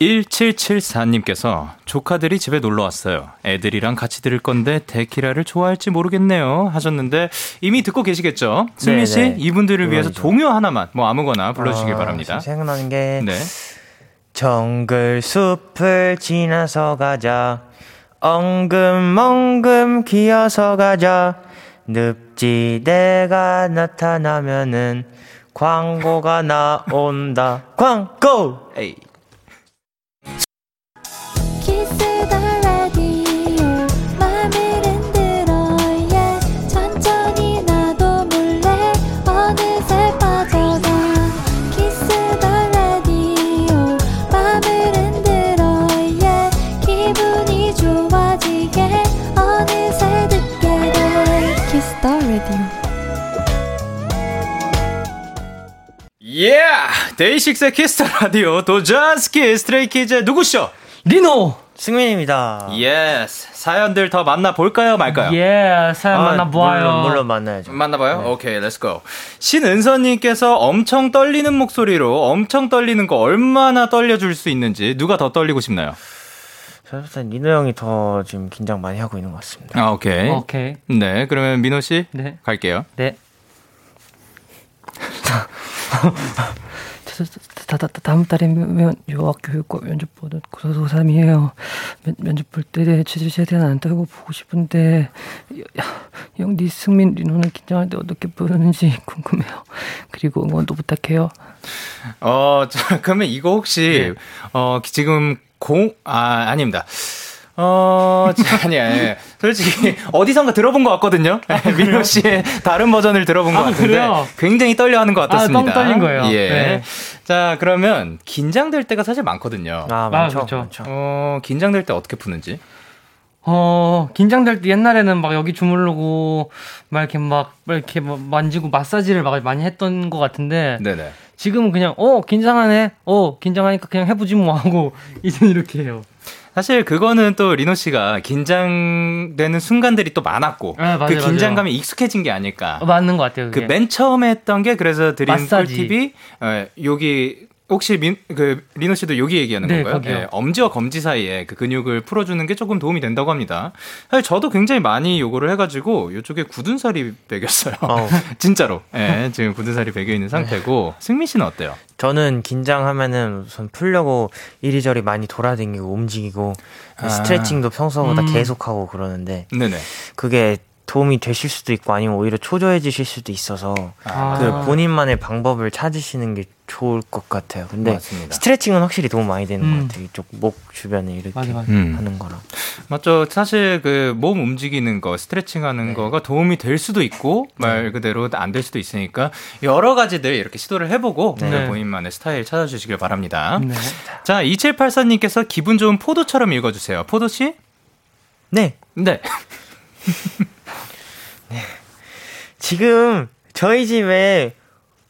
1774님께서 조카들이 집에 놀러왔어요. 애들이랑 같이 들을 건데 데키라를 좋아할지 모르겠네요 하셨는데 이미 듣고 계시겠죠? 승민씨 이분들을 위해서 동요 하나만 뭐 아무거나 불러주시길 바랍니다. 생각나는 게 네. 정글숲을 지나서 가자 엉금엉금 기어서 가자 늪지대가 나타나면은 광고가 나온다 광고! 에이. Yeah! 데이식스의 키스터 라디오 도전스키 스트레이키즈의 누구쇼? 리노! 승민입니다. Yes. 사연들 더 만나볼까요 말까요? 예, 사연 만나봐요. 물론 만나야죠. 만나봐요? 네. 오케이, let's go. 신은서님께서 엄청 떨리는 목소리로 엄청 떨리는 거 얼마나 떨려줄 수 있는지 누가 더 떨리고 싶나요? 저는 일단 민호 형이 더 지금 긴장 많이 하고 있는 것 같습니다. 아, 오케이. 오케이. 네, 그러면 민호 씨 네. 갈게요. 네. 다음 달이면 유학교육과 면접 보는 고등고3이에요. 면접 볼 때 최대한 안 떨고 보고 싶은데 형, 니 승민, 리노는 긴장할 때 어떻게 부르는지 궁금해요. 그리고 응원도 부탁해요. 그러면 이거 혹시 네. 지금 아닙니다. 아니야. 솔직히 어디선가 들어본 것 같거든요. 민호 씨의 다른 버전을 들어본 것 같은데 그래요? 굉장히 떨려하는 것 같았습니다. 너무 떨린 거예요. 예. 네. 자, 그러면 긴장될 때가 사실 많거든요. 많죠. 그렇죠. 긴장될 때 어떻게 푸는지? 긴장될 때 옛날에는 막 여기 주물르고 막 이렇게 만지고 마사지를 막 많이 했던 것 같은데. 네네. 지금은 그냥 긴장하네. 긴장하니까 그냥 해보지 뭐 하고 이제 이렇게 해요. 사실 그거는 또 리노 씨가 긴장되는 순간들이 또 많았고 맞아요, 긴장감이 익숙해진 게 아닐까. 맞는 것 같아요. 그 맨 처음에 했던 게 그래서 드린 마사지. 꿀팁이 여기 혹시 리노 씨도 여기 얘기하는 네, 건가요? 네, 엄지와 검지 사이에 그 근육을 풀어주는 게 조금 도움이 된다고 합니다. 사실 저도 굉장히 많이 요거를 해가지고 이쪽에 굳은 살이 베겼어요. 진짜로. 네, 지금 굳은 살이 베겨 있는 상태고 승민 씨는 어때요? 저는 긴장하면은 우선 풀려고 이리저리 많이 돌아다니고 움직이고 스트레칭도 평소보다 계속하고 그러는데 네네. 그게 도움이 되실 수도 있고 아니면 오히려 초조해지실 수도 있어서 그 본인만의 방법을 찾으시는 게 좋을 것 같아요. 근데 맞습니다. 스트레칭은 확실히 도움 많이 되는 것 같아요. 이쪽 목 주변에 이렇게 하는 거랑. 맞죠. 사실 그 몸 움직이는 거, 스트레칭하는 네. 거가 도움이 될 수도 있고 말 그대로 안 될 수도 있으니까 여러 가지들 이렇게 시도를 해보고 네. 본인만의 스타일 찾아주시길 바랍니다. 네. 자, 2784님께서 기분 좋은 포도처럼 읽어주세요. 포도 씨? 네. 지금 저희 집에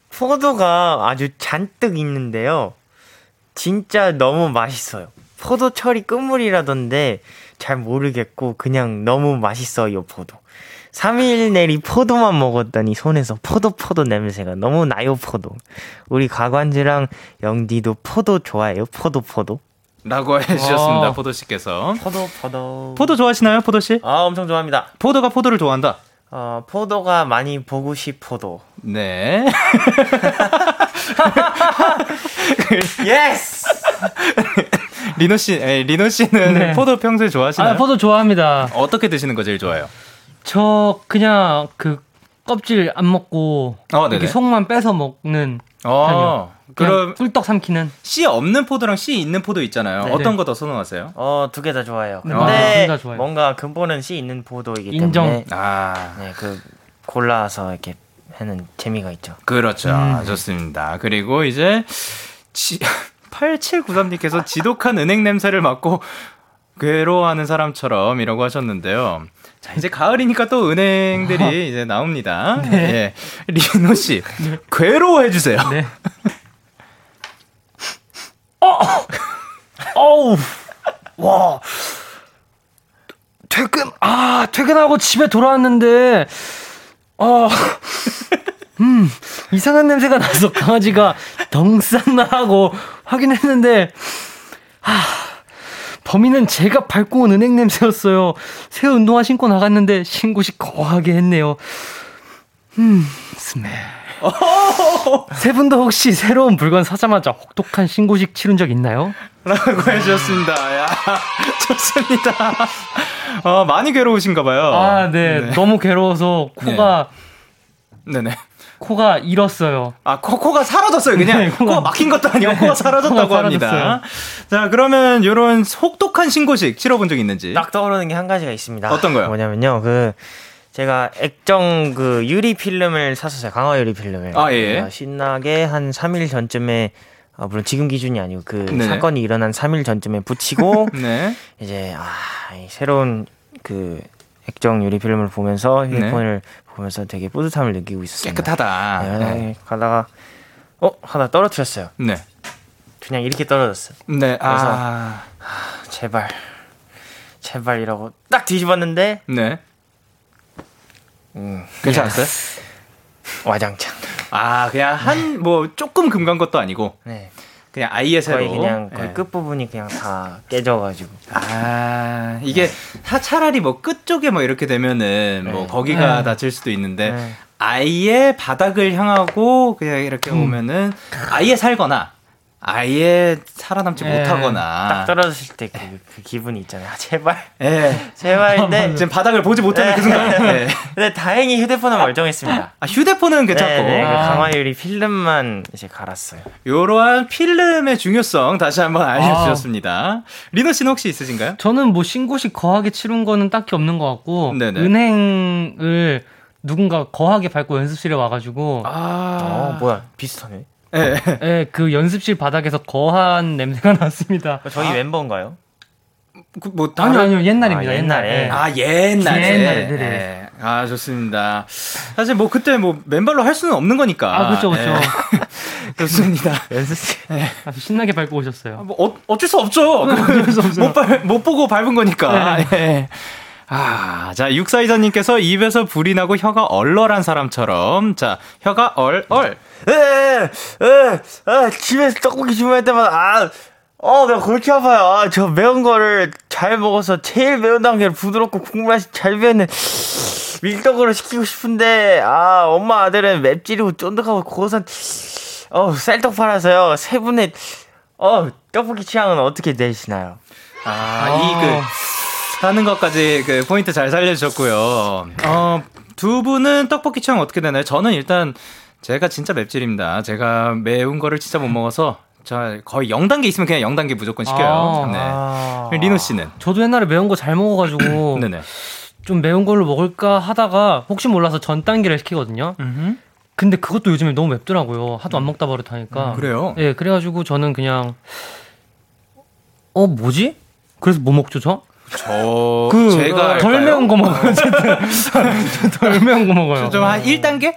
포도가 아주 잔뜩 있는데요. 진짜 너무 맛있어요. 포도철이 끝물이라던데 잘 모르겠고 그냥 너무 맛있어요, 포도. 3일 내리 포도만 먹었더니 손에서 포도 냄새가 너무 나요, 포도. 우리 가관지랑 영디도 포도 좋아해요, 포도? 라고 해주셨습니다. 포도씨께서. 포도 좋아하시나요, 포도씨? 아, 엄청 좋아합니다. 포도가 포도를 좋아한다. 포도가 많이 보고 싶어도. 네. 예스! 리노 씨는 네. 포도 평소에 좋아하시나요? 아, 포도 좋아합니다. 어떻게 드시는 거 제일 좋아해요? 저 그냥 그 껍질 안 먹고 이렇게 속만 빼서 먹는 편이요. 그럼 꿀떡 삼키는. 씨 없는 포도랑 씨 있는 포도 있잖아요. 네네. 어떤 거 더 선호하세요? 두 개 다 좋아해요. 근데 다 좋아요. 뭔가 근본은 씨 있는 포도이기 때문에 네, 그 골라서 이렇게 하는 재미가 있죠. 그렇죠. 좋습니다. 그리고 이제 8793님께서 지독한 은행 냄새를 맡고 괴로워하는 사람처럼 이라고 하셨는데요. 자, 이제 가을이니까 또 은행들이 이제 나옵니다. 네. 예. 리노 씨, 네. 괴로워해 주세요. 네. 어우, 와. 퇴근하고 집에 돌아왔는데, 이상한 냄새가 나서 강아지가 덩 쌌나 하고 확인했는데, 범인은 제가 밟고 온 은행 냄새였어요. 새 운동화 신고 나갔는데 신고시 거하게 했네요. 스멜. 세 분도 혹시 새로운 물건 사자마자 혹독한 신고식 치른 적 있나요? 라고 해주셨습니다. 야, 좋습니다. 많이 괴로우신가 봐요. 아, 네. 너무 괴로워서 코가. 네네. 코가 잃었어요. 아, 코가 사라졌어요. 그냥 네, 코가 막힌 것도 아니고 네, 코가 사라졌다고 합니다. 자, 그러면 이런 혹독한 신고식 치러본 적 있는지? 딱 떠오르는 게 한 가지가 있습니다. 어떤 거요? 뭐냐면요, 제가 액정 유리 필름을 샀었어요. 강화 유리 필름을. 아, 예. 신나게 한 3일 전쯤에, 물론 지금 기준이 아니고 사건이 일어난 3일 전쯤에 붙이고 네. 이제 새로운 액정 유리 필름을 보면서 휴대폰을 보면서 되게 뿌듯함을 느끼고 있었어요. 깨끗하다. 네. 가다가 하나 떨어뜨렸어요. 네. 그냥 이렇게 떨어졌어요. 네. 그래서 제발 이러고 딱 뒤집었는데. 네. 괜찮았어요? 와장창. 그냥 조금 금간 것도 아니고. 네. 그냥 아예 새로. 거의 끝 부분이 그냥 다 깨져가지고. 이게 차라리 끝 쪽에 이렇게 되면은 거기가 다칠 수도 있는데 아예 바닥을 향하고 그냥 이렇게 오면은 아예 살거나 아예 살아남지 못하거나 딱 떨어졌을 때 그 기분이 있잖아요. 제발인데 지금 바닥을 보지 못하는 그 순간. 근데 다행히 휴대폰은 멀쩡했습니다. 휴대폰은 괜찮고 강화 유리 필름만 이제 갈았어요. 이러한 필름의 중요성 다시 한번 알려주셨습니다. 리너 씨는 혹시 있으신가요? 저는 신고식 거하게 치른 거는 딱히 없는 것 같고 은행을 누군가 거하게 밟고 연습실에 와가지고 뭐야 비슷하네. 네, 그 연습실 바닥에서 거한 냄새가 났습니다. 저희 멤버인가요? 아니요, 옛날입니다. 옛날에. 옛날에. 네. 좋습니다. 사실 그때 맨발로 할 수는 없는 거니까. 그렇죠. 좋습니다. 연습실. 아주 신나게 밟고 오셨어요. 어쩔 수 없죠. 어쩔 수 없어요. 못 보고 밟은 거니까. 네. 네. 자, 6424님께서 입에서 불이 나고 혀가 얼얼한 사람처럼. 자, 혀가 얼얼. 집에서 떡볶이 주문할 때마다, 내가 골치 아파요. 저 매운 거를 잘 먹어서 제일 매운 단계를 부드럽고 국물맛이 잘 배는 밀떡으로 시키고 싶은데, 엄마 아들은 맵찔이고 쫀득하고 고소한, 쌀떡 팔아서요. 세 분의, 떡볶이 취향은 어떻게 되시나요? 하는 것까지 포인트 잘 살려주셨고요. 두 분은 떡볶이 취향 어떻게 되나요? 저는 일단 제가 진짜 맵찔입니다. 제가 매운 거를 진짜 못 먹어서 거의 0단계 있으면 그냥 0단계 무조건 시켜요. 네. 리노 씨는? 저도 옛날에 매운 거 잘 먹어가지고 좀 매운 걸로 먹을까 하다가 혹시 몰라서 전 단계를 시키거든요. 근데 그것도 요즘에 너무 맵더라고요. 하도 안 먹다 버릇하니까. 그래요? 예, 그래가지고 저는 그냥 뭐지? 그래서 뭐 먹죠, 저? 제가 덜 매운 거 먹어요. 좀 한 1단계?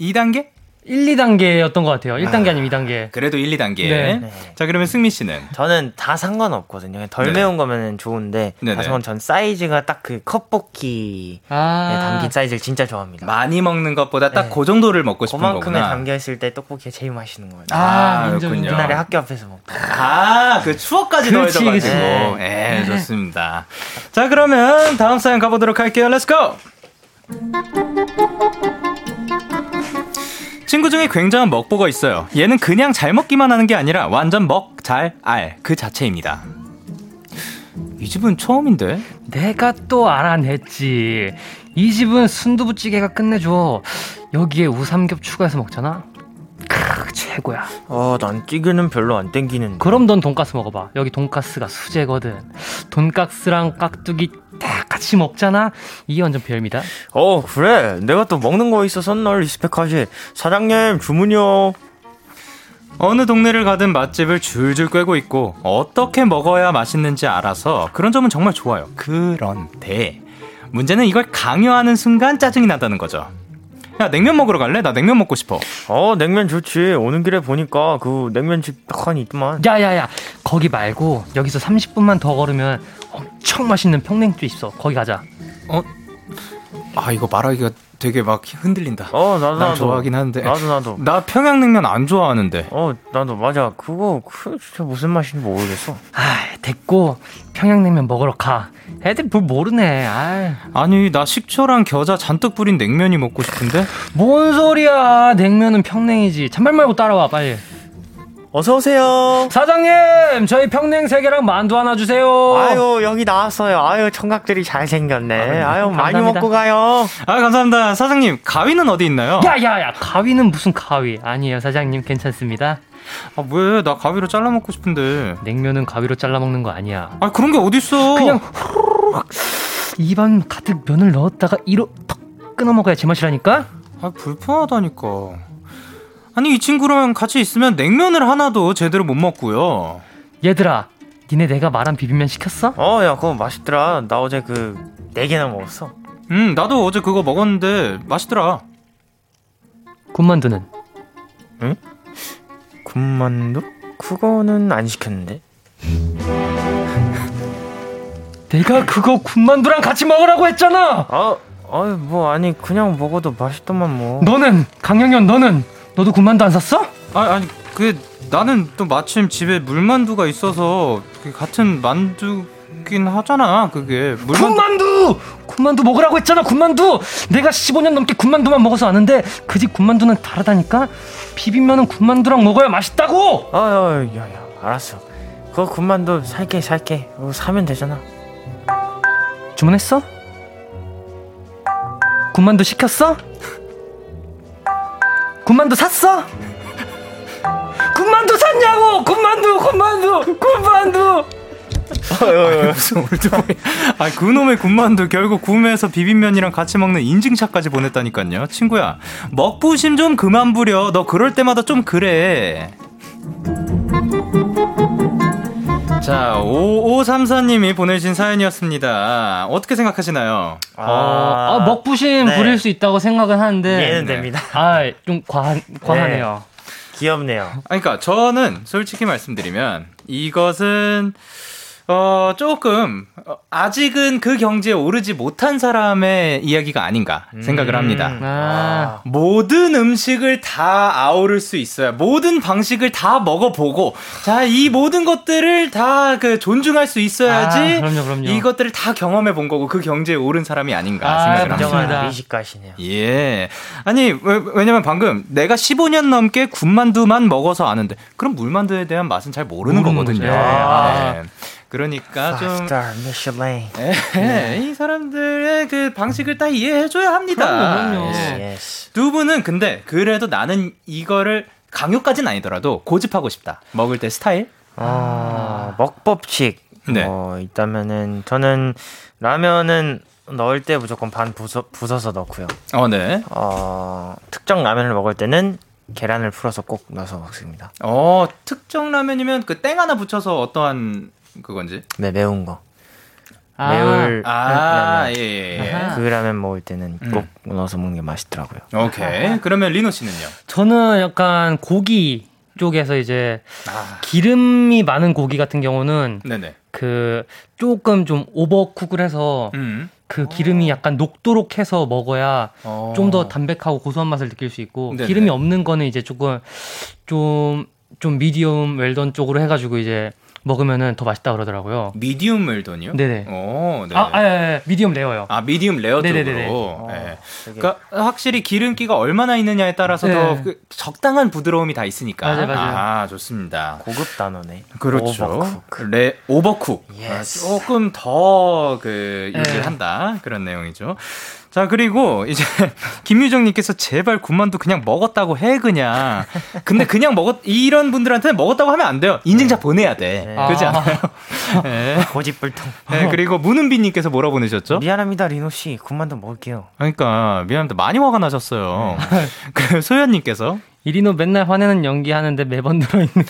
2단계? 1, 2단계였던 것 같아요. 1단계 아니면 2단계. 그래도 1, 2단계. 네. 네. 자, 그러면 승민 씨는? 저는 다 상관없거든요. 덜 네네. 매운 거면 좋은데 네네. 다 상관 전 사이즈가 딱 그 컵볶이에 담긴 사이즈를 진짜 좋아합니다. 많이 먹는 것보다 딱 그 네. 정도를 먹고 싶은 거구나. 그만큼에 담겨 있을 때 떡볶이가 제일 맛있는 거예요. 아, 그렇군요. 그날에 학교 앞에서 먹고. 아, 그 추억까지 넣어져 가지고. 예, 좋습니다. 자, 그러면 다음 사연 가 보도록 할게요. 렛츠 고. 친구 중에 굉장한 먹보가 있어요. 얘는 그냥 잘 먹기만 하는 게 아니라 완전 먹, 잘, 알 그 자체입니다. 이 집은 처음인데? 내가 또 알아냈지. 이 집은 순두부찌개가 끝내줘. 여기에 우삼겹 추가해서 먹잖아. 크, 최고야. 난 찌개는 별로 안 땡기는데. 그럼 넌 돈가스 먹어봐. 여기 돈가스가 수제거든. 돈가스랑 깍두기 다 같이 먹잖아. 이게 완전 별미다. 그래. 내가 또 먹는 거에 있어서는 널 리스펙하지. 사장님 주문이요. 어느 동네를 가든 맛집을 줄줄 꿰고 있고 어떻게 먹어야 맛있는지 알아서 그런 점은 정말 좋아요. 그런데 문제는 이걸 강요하는 순간 짜증이 난다는 거죠. 야, 냉면 먹으러 갈래? 나 냉면 먹고 싶어. 냉면 좋지. 오는 길에 보니까 그 냉면집 딱 하니 있더만. 야야야, 거기 말고 여기서 30분만 더 걸으면 엄청 맛있는 평냉집 있어. 거기 가자. 이거 말하기가 되게 막 흔들린다. 난 좋아하긴 하는데. 나도. 나 평양냉면 안 좋아하는데. 나도 맞아. 그거 진짜 무슨 맛인지 모르겠어. 됐고 평양냉면 먹으러 가. 애들 뭘 모르네. 아니 나 식초랑 겨자 잔뜩 뿌린 냉면이 먹고 싶은데. 뭔 소리야. 냉면은 평냉이지. 잔말 말고 따라와 빨리. 어서오세요. 사장님, 저희 평냉 3개랑 만두 하나 주세요. 아유, 여기 나왔어요. 아유, 청각들이 잘생겼네. 아유, 많이 먹고 가요. 아유, 감사합니다. 사장님, 가위는 어디 있나요? 야, 가위는 무슨 가위. 아니에요, 사장님, 괜찮습니다. 왜? 나 가위로 잘라 먹고 싶은데. 냉면은 가위로 잘라 먹는 거 아니야. 그런 게 어딨어. 그냥 후루룩 입안 가득 면을 넣었다가 이로 턱 끊어 먹어야 제맛이라니까. 불편하다니까. 아니, 이 친구랑 같이 있으면 냉면을 하나도 제대로 못 먹고요. 얘들아, 니네 내가 말한 비빔면 시켰어? 야, 그거 맛있더라. 나 어제 4개나 먹었어. 나도 어제 그거 먹었는데 맛있더라. 군만두는? 응? 군만두? 그거는 안 시켰는데. 내가 그거 군만두랑 같이 먹으라고 했잖아. 아니 그냥 먹어도 맛있더만 뭐. 너는, 강영현 너는? 너도 군만두 안 샀어? 아니 그 나는 또 마침 집에 물만두가 있어서 같은 만두긴 하잖아. 그게 군만두 먹으라고 했잖아. 군만두 내가 15년 넘게 군만두만 먹어서 아는데 그 집 군만두는 다르다니까. 비빔면은 군만두랑 먹어야 맛있다고. 야, 알았어. 그거 군만두 살게. 사면 되잖아. 주문했어? 군만두 시켰어? 군만두 샀어? 군만두 샀냐고! 군만두! 무슨 올드보이. 그놈의 군만두 결국 구매해서 비빔면이랑 같이 먹는 인증샷까지 보냈다니까요. 친구야, 먹부심 좀 그만 부려. 너 그럴 때마다 좀 그래. 자, 5534님이 보내주신 사연이었습니다. 어떻게 생각하시나요? 먹부심 네. 부릴 수 있다고 생각은 하는데 이해는 됩니다. 좀 과하네요. 네. 귀엽네요. 그러니까 저는 솔직히 말씀드리면 이것은 조금 아직은 그 경지에 오르지 못한 사람의 이야기가 아닌가 생각을 합니다. 모든 음식을 다 아우를 수 있어야 모든 방식을 다 먹어보고 자 이 모든 것들을 다 존중할 수 있어야지 그럼요. 이것들을 다 경험해 본 거고 그 경지에 오른 사람이 아닌가 생각을 합니다. 미식가시네요. 예. 아니 왜냐면 방금 내가 15년 넘게 군만두만 먹어서 아는데 그럼 물만두에 대한 맛은 잘 모르는 거거든요. 네. 그러니까 좀 이 사람들의 그 방식을 다 이해해줘야 합니다. 그럼요. Yes. 두 분은 근데 그래도 나는 이거를 강요까지는 아니더라도 고집하고 싶다. 먹을 때 스타일? 먹법칙. 네. 있다면은 저는 라면은 넣을 때 무조건 반 부숴서 넣고요. 네. 특정 라면을 먹을 때는 계란을 풀어서 꼭 넣어서 먹습니다. 특정 라면이면 그 땡 하나 붙여서 어떠한 그건지? 네, 매운 거. 매울 라면. 예. 그 라면 먹을 때는 꼭 넣어서 먹는 게 맛있더라고요. 오케이. 그러면 리노 씨는요? 저는 약간 고기 쪽에서 이제 기름이 많은 고기 같은 경우는 그 조금 좀 오버쿡을 해서 그 기름이 약간 녹도록 해서 먹어야 좀 더 담백하고 고소한 맛을 느낄 수 있고 기름이 없는 거는 이제 조금 좀 미디엄 웰던 쪽으로 해가지고 이제 먹으면은 더 맛있다 그러더라고요. 미디엄 웰던이요? 네네. 오, 네. 아, 미디엄 레어요. 아, 미디엄 레어 쪽으로. 네네네. 네. 그러니까 확실히 기름기가 얼마나 있느냐에 따라서 더 적당한 부드러움이 다 있으니까. 맞아요. 아, 좋습니다. 고급 단어네. 그렇죠. 오버쿡. 오버쿡. 예스. 아, 조금 더 그 유지를 한다 그런 내용이죠. 자, 그리고 이제 김유정님께서 제발 군만두 그냥 먹었다고 해, 그냥. 근데 그냥 이런 분들한테는 먹었다고 하면 안 돼요. 인증샷 보내야 돼. 그렇지 않아요? 네. 고집불통. 네, 그리고 문은비님께서 뭐라 보내셨죠? 미안합니다, 리노씨. 군만두 먹을게요. 그러니까, 미안합니다. 많이 화가 나셨어요. 그리고 소연님께서. 이리노 맨날 화내는 연기하는데 매번 들어있네요.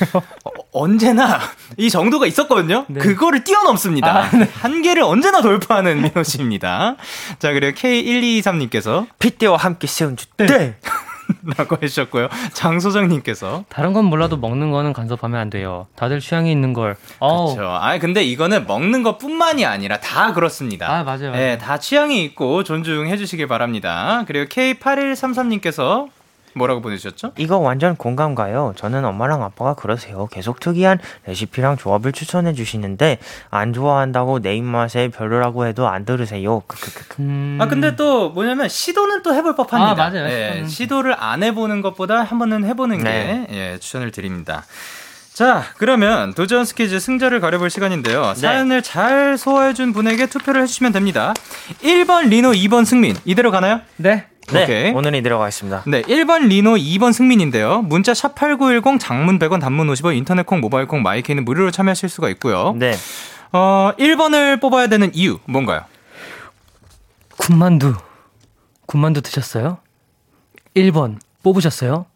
언제나 이 정도가 있었거든요. 네. 그거를 뛰어넘습니다. 한계를 언제나 돌파하는 민호 씨입니다. 자, 그리고 K1223님께서 핏대와 함께 세운 주대 라고 해주셨고요. 장소장님께서 다른 건 몰라도 먹는 거는 간섭하면 안 돼요. 다들 취향이 있는 걸. 그렇죠. 아, 근데 이거는 먹는 것뿐만이 아니라 다 그렇습니다. 아, 맞아요. 네, 다 취향이 있고 존중해 주시길 바랍니다. 그리고 K8133님께서 뭐라고 보내주셨죠? 이거 완전 공감 가요. 저는 엄마랑 아빠가 그러세요. 계속 특이한 레시피랑 조합을 추천해 주시는데 안 좋아한다고 내 입맛에 별로라고 해도 안 들으세요. 아, 근데 또 뭐냐면 시도는 또 해볼 법합니다. 아, 맞아요. 예, 시도를 안 해보는 것보다 한 번은 해보는 게 예, 추천을 드립니다. 자, 그러면 도전 스퀴즈 승자를 가려볼 시간인데요. 사연을 잘 소화해준 분에게 투표를 해주시면 됩니다. 1번 리노, 2번 승민. 이대로 가나요? 네, 오늘이 들어가겠습니다. 네, 1번 리노, 2번 승민인데요. 문자 샵8910, 장문 100원, 단문 50원, 인터넷 콩, 모바일 콩, 마이케이는 무료로 참여하실 수가 있고요. 네. 1번을 뽑아야 되는 이유 뭔가요? 군만두 드셨어요? 1번 뽑으셨어요?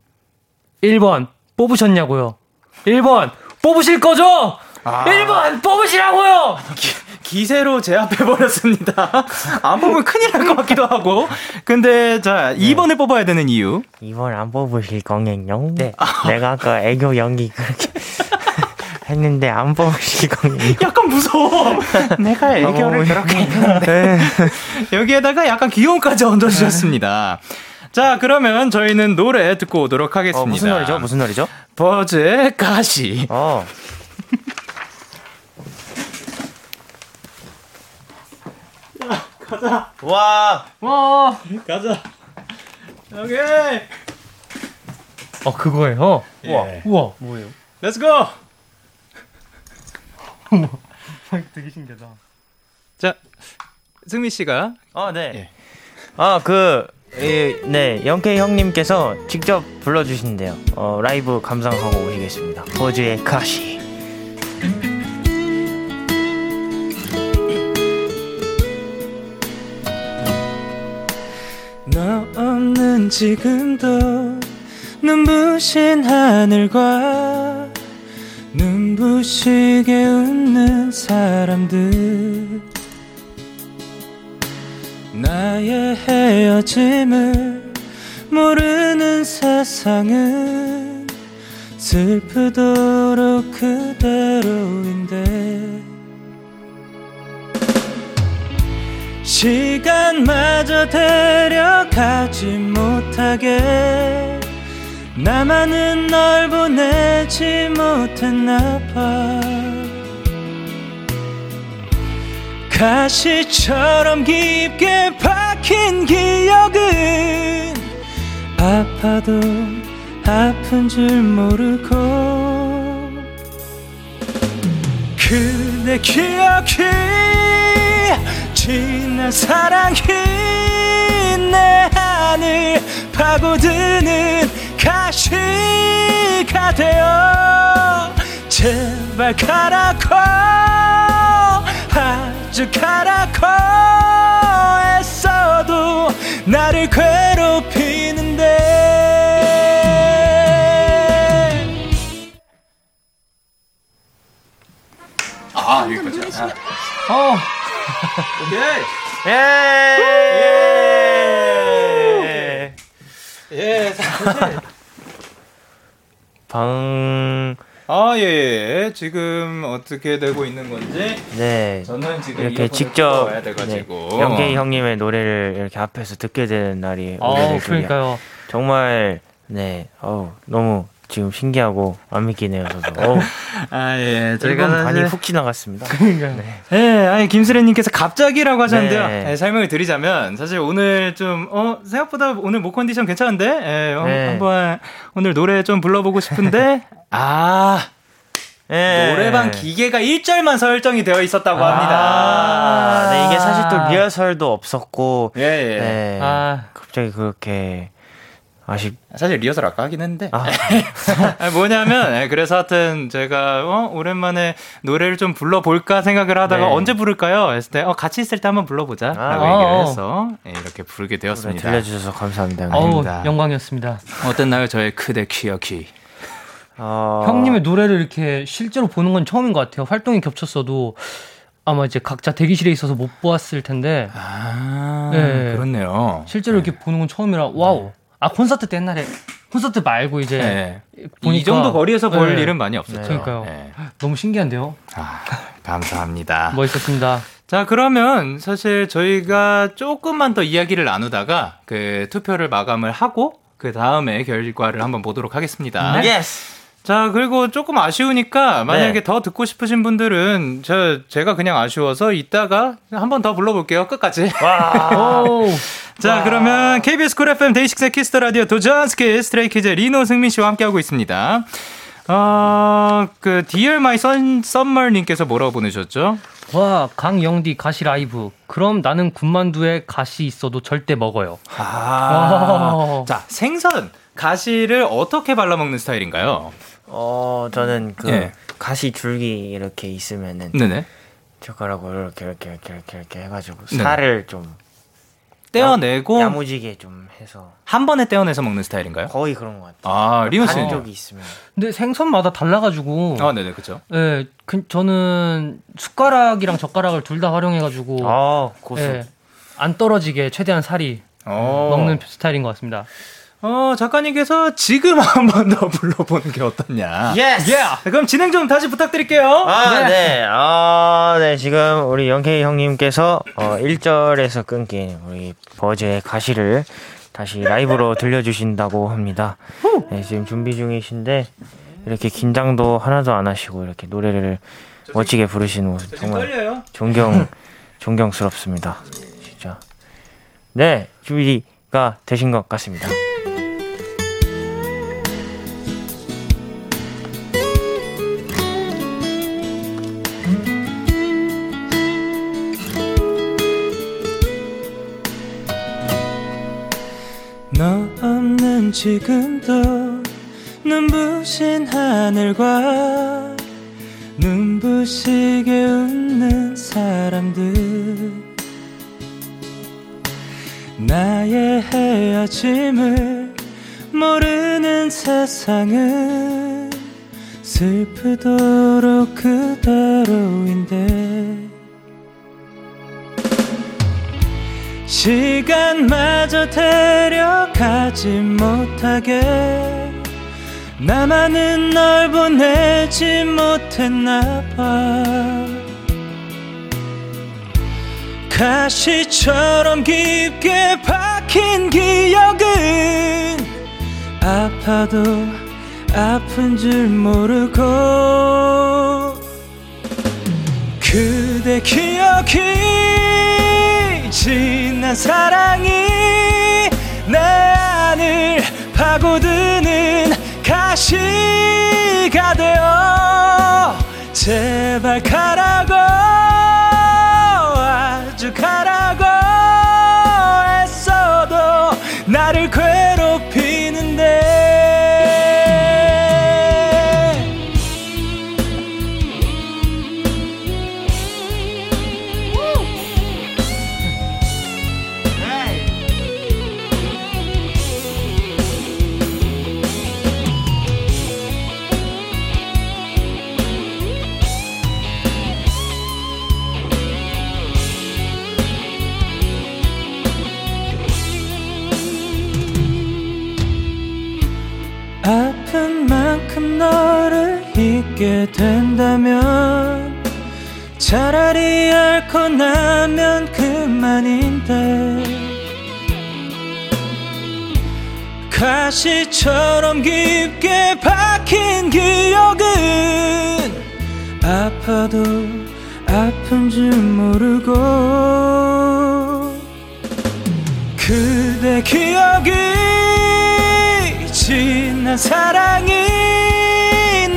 1번 뽑으셨냐고요? 1번 뽑으실 거죠? 1번 뽑으시라고요! 기세로 제압해버렸습니다. 안 뽑으면 큰일 날 것 같기도 하고. 근데 자, 2번을 뽑아야 되는 이유. 2번 안 뽑으실 거겠요? 네. 내가 아까 애교 연기 그렇게 했는데 안 뽑으실 거겠요? 약간 무서워. 내가 애교를 그렇게 했는데. 여기에다가 약간 귀여움까지 얹어주셨습니다. 자, 그러면 저희는 노래 듣고 오도록 하겠습니다. 무슨 노래죠? 버즈의 가시. 야, 가자. 와. 가자. 여기. 그거예요. 예. 우와. 뭐예요? Let's go. 되게 신기하다. 자, 승민 씨가. 네. 영케이 형님께서 직접 불러주신대요. 라이브 감상하고 오시겠습니다. 버즈의 가시. 너 없는 지금도 눈부신 하늘과 눈부시게 웃는 사람들, 나의 헤어짐을 모르는 세상은 슬프도록 그대로인데, 시간마저 데려가지 못하게 나만은 널 보내지 못했나 봐. 가시처럼 깊게 박힌 기억은 아파도 아픈 줄 모르고 그대 기억이 지난 사랑이 내 안을 파고드는 가시가 되어 제발 가라고 아주 가라고 애써도 나를 괴롭히는데. 여기까지. 예! 예! 예! 예, 사실. 아, 예, 지금 어떻게 되고 있는 건지. 네. 저는 지금 이렇게 직접 영케이 네, 형님의 노래를 이렇게 앞에서 듣게 되는 날이 오게 될 줄이야. 정말, 네, 너무 지금 신기하고 안 믿기네요, 저도. 아, 예, 저희가 많이 훅 지나갔습니다. 그러니까요. 네. 예, 아니, 김수레님께서 갑자기라고 하셨는데요. 네. 예, 설명을 드리자면 사실 오늘 좀 생각보다 오늘 목 컨디션 괜찮은데, 예, 네. 한번 오늘 노래 좀 불러보고 싶은데. 아, 예. 노래방 기계가 1절만 설정이 되어 있었다고 합니다. 네, 이게 사실 또 리허설도 없었고, 예, 예. 네, 갑자기 그렇게 아쉽. 사실 리허설 아까 하긴 했는데. 뭐냐면, 그래서 하여튼 제가 오랜만에 노래를 좀 불러볼까 생각을 하다가 네. 언제 부를까요? 했을 때 같이 있을 때 한번 불러보자 라고 얘기를 해서 이렇게 부르게 되었습니다. 들려주셔서 감사합니다. 영광이었습니다. 어땠나요? 저의 크대 키어키. 형님의 노래를 이렇게 실제로 보는 건 처음인 것 같아요. 활동이 겹쳤어도 아마 이제 각자 대기실에 있어서 못 보았을 텐데. 네. 그렇네요. 실제로 네. 이렇게 보는 건 처음이라 와우. 네. 콘서트 때 옛날에 콘서트 말고 이제 네. 보니까 이 정도 거리에서 볼 일은 많이 없었죠. 네. 그러니까요. 네. 너무 신기한데요. 감사합니다. 멋있었습니다. 자, 그러면 사실 저희가 조금만 더 이야기를 나누다가 그 투표를 마감을 하고 그 다음에 결과를 한번 보도록 하겠습니다. 네. 예스. 자, 그리고 조금 아쉬우니까 만약에 네. 더 듣고 싶으신 분들은 제가 그냥 아쉬워서 이따가 한 번 더 불러볼게요. 끝까지. 와. 자, 그러면 KBS 쿨 FM 데이식스의 키스더라디오 도전 스킬 스트레이키즈의 리노 승민 씨와 함께하고 있습니다. 그 Dear My Summer님께서 뭐라고 보내셨죠? 와, 강영디 가시 라이브. 그럼 나는 군만두에 가시 있어도 절대 먹어요. 자, 생선 가시를 어떻게 발라먹는 스타일인가요? 저는 그 가시 줄기 이렇게 있으면은 네네. 젓가락으로 이렇게 해가지고 살을 좀 떼어내고 야무지게 좀 해서 한 번에 떼어내서 먹는 스타일인가요? 거의 그런 것 같아요. 리노 씨는 반쪽이 있으면. 근데 생선마다 달라가지고. 네네, 그렇죠. 네, 저는 숟가락이랑 젓가락을 둘 다 활용해가지고. 고수. 네, 안 떨어지게 최대한 살이 먹는 스타일인 것 같습니다. 작가님께서 지금 한 번 더 불러보는 게 어떠냐. 예스! Yeah. 그럼 진행 좀 다시 부탁드릴게요. 네. 네, 지금 우리 영케이 형님께서 1절에서 끊긴 우리 버즈의 가시를 다시 라이브로 들려주신다고 합니다. 네, 지금 준비 중이신데 이렇게 긴장도 하나도 안 하시고 이렇게 노래를 멋지게 부르시는 모습 정말 떨려요. 존경스럽습니다. 진짜. 네, 준비가 되신 것 같습니다. 너 없는 지금도 눈부신 하늘과 눈부시게 웃는 사람들, 나의 헤어짐을 모르는 세상은 슬프도록 그대로인데 시간마저 데려가지 못하게 나만은 널 보내지 못했나봐. 가시처럼 깊게 박힌 기억은 아파도 아픈 줄 모르고 그대 기억이 지난 사랑이 내 안을 파고드는 가시가 되어 제발 가라고 아주 가라고 했어도 나를 괴롭히는데 알게 된다면 차라리 앓고 나면 그만인데 가시처럼 깊게 박힌 기억은 아파도 아픈 줄 모르고 그대 기억이 지난 사랑이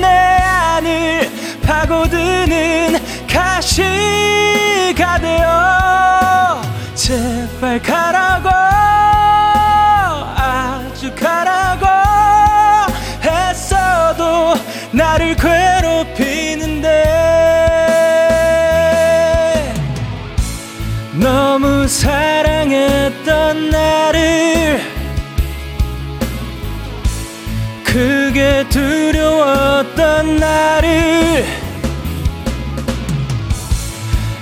내 안을 파고드는 가시가 되어 제발 가라고 아주 가라고 했어도 나를 괴롭히는데 너무 사랑했던 나를 그게 두려웠던 나를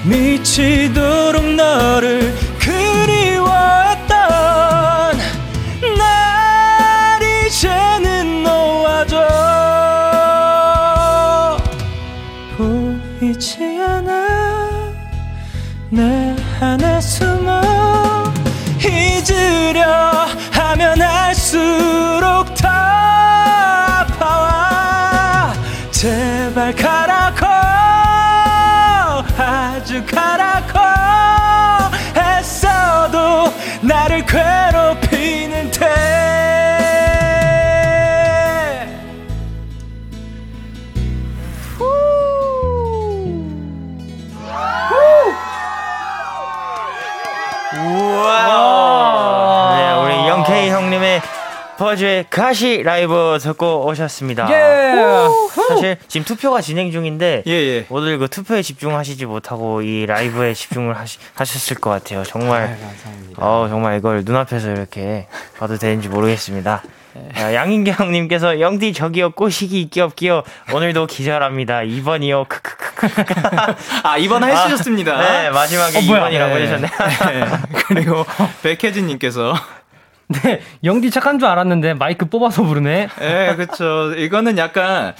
미치도록 너를 그리워했던 날 이제는 놓아줘 보이지 않아 내 안에 숨어 잊으려 하면 할수록 더 아파와 제발 가라고 아주 가라고 했어도 나를 괴롭히는 데 우와. 네, 우리 영케이 형님의 버즈의 가시 라이브 듣고 오셨습니다. Yeah. 사실 지금 투표가 진행 중인데 yeah. 모두 그 투표에 집중하시지 못하고 이 라이브에 집중을 하셨을 것 같아요. 정말 감사합니다. 정말 이걸 눈앞에서 이렇게 봐도 되는지 모르겠습니다. 양인경님께서 영디 저기요 꼬시기 있기 없기요 오늘도 기절합니다. 2번이요. 아 2번 해주셨습니다. 네 마지막에 2번이라고 해주셨네요. 그리고 백혜진님께서 네, 영디 착한 줄 알았는데 마이크 뽑아서 부르네. 네, 그렇죠. 이거는 약간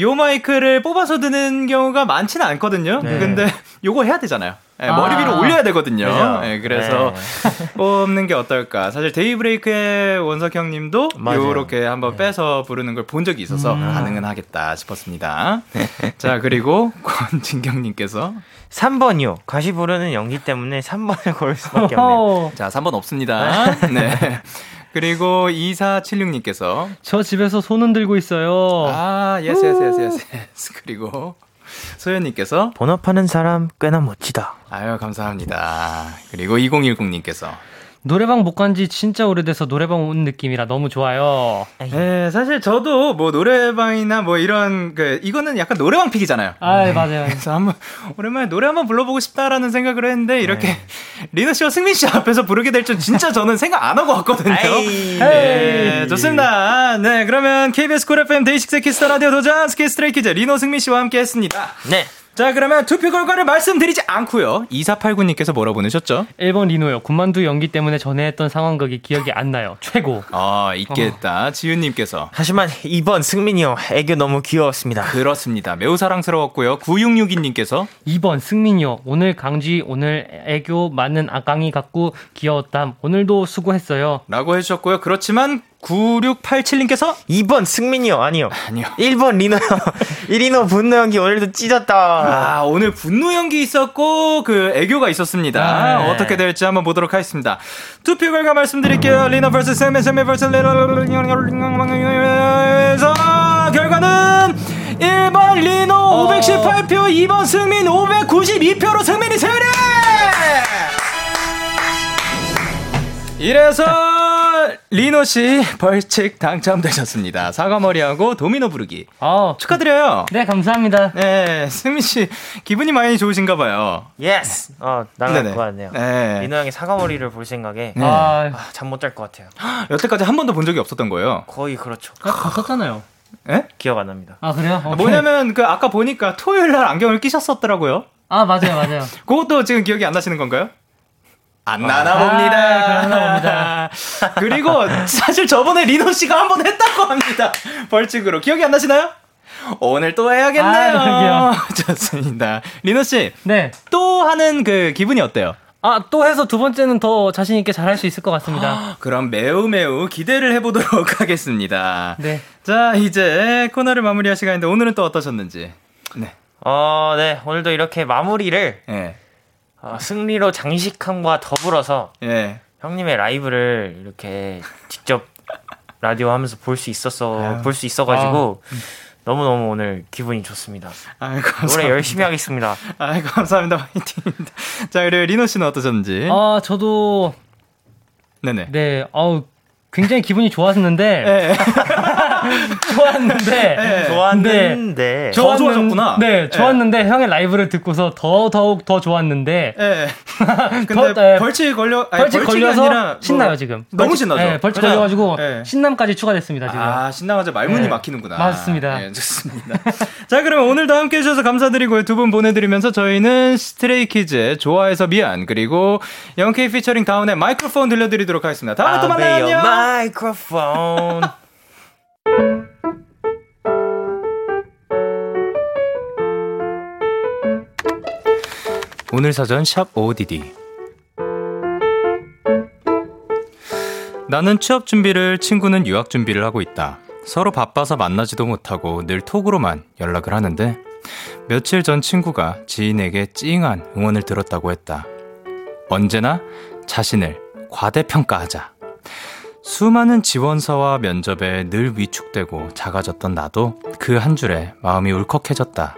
요 마이크를 뽑아서 드는 경우가 많지는 않거든요. 네. 근데 요거 해야 되잖아요. 네, 머리 위로 올려야 되거든요. 네, 그래서 네. 뽑는 게 어떨까. 사실 데이브레이크의 원석 형님도 요렇게 한번 빼서 부르는 걸 본 적이 있어서 가능은 하겠다 싶었습니다. 자, 그리고 권진경님께서 3번이요. 가시 부르는 연기 때문에 3번을 고를 수밖에 없네요. 자, 3번 없습니다. 네. 그리고 2476님께서 저 집에서 손 흔들고 있어요. 아, 예스, 예스, 예스, 예스, 예스. 그리고 소연님께서 번업하는 사람 꽤나 멋지다. 아유, 감사합니다. 그리고 2010님께서 노래방 못 간 지 진짜 오래돼서 노래방 온 느낌이라 너무 좋아요. 네, 사실 저도 뭐 노래방이나 뭐 이런 이거는 약간 노래방 픽이잖아요. 아, 네. 맞아요. 그래서 한번 오랜만에 노래 한번 불러보고 싶다라는 생각을 했는데 이렇게 리노 씨와 승민 씨 앞에서 부르게 될 줄 진짜 저는 생각 안 하고 왔거든요. 네, 좋습니다. 네, 그러면 KBS 쿨 FM 데이식스 키스터 라디오 도전 스케이스트레이 키즈 리노 승민 씨와 함께했습니다. 네. 자, 그러면 투표 결과를 말씀드리지 않고요. 2489님께서 뭐라 보내셨죠? 1번 리노요. 군만두 연기 때문에 전에 했던 상황극이 기억이 안 나요. 최고. 있겠다. 지윤님께서 하지만 2번 승민이요. 애교 너무 귀여웠습니다. 그렇습니다. 매우 사랑스러웠고요. 9662님께서 2번 승민이요. 오늘 강쥐 오늘 애교 많은 아강이 같고 귀여웠담. 오늘도 수고했어요. 라고 해주셨고요. 그렇지만 9687님께서 2번 승민이요. 아니요 1번 리노요. 리노 분노 연기 오늘도 찢었다. 아, 오늘 분노 연기 있었고 그 애교가 있었습니다. 네. 어떻게 될지 한번 보도록 하겠습니다. 투표 결과 말씀드릴게요. 리노 vs 세미, 세미 vs 리노에서 결과는 1번 리노 518표 2번 승민 592표로 승민이 승리. 이래서 리노씨 벌칙 당첨되셨습니다. 사과머리하고 도미노 부르기. 축하드려요. 네, 감사합니다. 네, 승민씨 기분이 많이 좋으신가 봐요. 예스. 나갈 것 같네요. 네. 리노 형이 사과머리를 볼 생각에 잠 못 잘 것 같아요. 여태까지 한 번도 본 적이 없었던 거예요? 거의 그렇죠. 봤었잖아요. 예? 기억 안 납니다. 아, 그래요? 오케이. 뭐냐면 아까 보니까 토요일날 안경을 끼셨었더라고요. 아, 맞아요. 그것도 지금 기억이 안 나시는 건가요? 안 나나 봅니다. 그리고 사실 저번에 리노 씨가 한 번 했다고 합니다. 벌칙으로. 기억이 안 나시나요? 오늘 또 해야겠네요. 아, 좋습니다. 리노 씨, 네, 또 하는 그 기분이 어때요? 아, 또 해서 두 번째는 더 자신 있게 잘할 수 있을 것 같습니다. 그럼 매우 매우 기대를 해보도록 하겠습니다. 네. 자, 이제 코너를 마무리할 시간인데 오늘은 또 어떠셨는지? 네. 네, 오늘도 이렇게 마무리를 네. 승리로 장식함과 더불어서 네. 형님의 라이브를 이렇게 직접 라디오 하면서 볼 수 있어가지고. 너무너무 오늘 기분이 좋습니다. 아유, 감사합니다. 노래 열심히 하겠습니다. 아유, 감사합니다. 화이팅입니다. 자, 그리고 리노 씨는 어떠셨는지? 아, 저도. 네네. 네, 굉장히 기분이 좋았는데. 좋았는데. 네, 좋았는데, 네. 형의 라이브를 듣고서 더욱 더 좋았는데. 네. 근데 벌칙이 걸려서 아니라 신나요, 뭐, 지금. 너무 신나죠? 네, 벌칙 걸려가지고 네. 신남까지 추가됐습니다, 지금. 아, 신나가지고 말문이 네. 막히는구나. 맞습니다. 네, 좋습니다. 자, 그럼 오늘도 함께 해주셔서 감사드리고요. 두 분 보내드리면서 저희는 스트레이키즈의 좋아해서 미안, 그리고 영케이 피처링 다운의 마이크로폰 들려드리도록 하겠습니다. 다음에 또 만나요. 안녕. 마이크로폰. 오늘 사전 샵 ODD. 나는 취업 준비를, 친구는 유학 준비를 하고 있다. 서로 바빠서 만나지도 못하고 늘 톡으로만 연락을 하는데 며칠 전 친구가 지인에게 찡한 응원을 들었다고 했다. 언제나 자신을 과대평가하자. 수많은 지원서와 면접에 늘 위축되고 작아졌던 나도 그 한 줄에 마음이 울컥해졌다.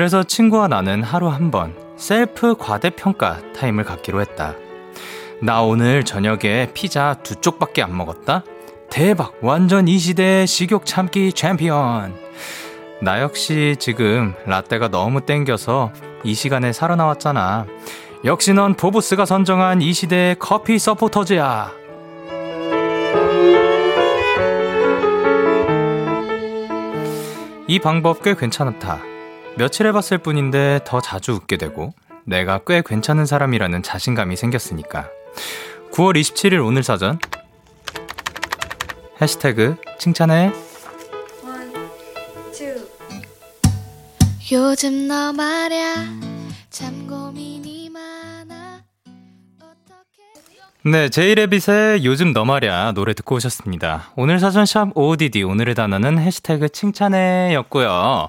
그래서 친구와 나는 하루 한 번 셀프 과대평가 타임을 갖기로 했다. 나 오늘 저녁에 피자 2쪽밖에 안 먹었다. 대박! 완전 이 시대의 식욕 참기 챔피언! 나 역시 지금 라떼가 너무 땡겨서 이 시간에 살아나왔잖아. 역시 넌 보부스가 선정한 이 시대의 커피 서포터즈야. 이 방법 꽤 괜찮았다. 며칠 해봤을 뿐인데 더 자주 웃게 되고 내가 꽤 괜찮은 사람이라는 자신감이 생겼으니까. 9월 27일 오늘 사전 해시태그 칭찬해. One, two. 요즘 너 말야 참 고민이 많아. 네, 제이레빗의 요즘 너 말야 노래 듣고 오셨습니다. 오늘 사전 샵 OODD 오늘의 단어는 해시태그 칭찬해 였고요.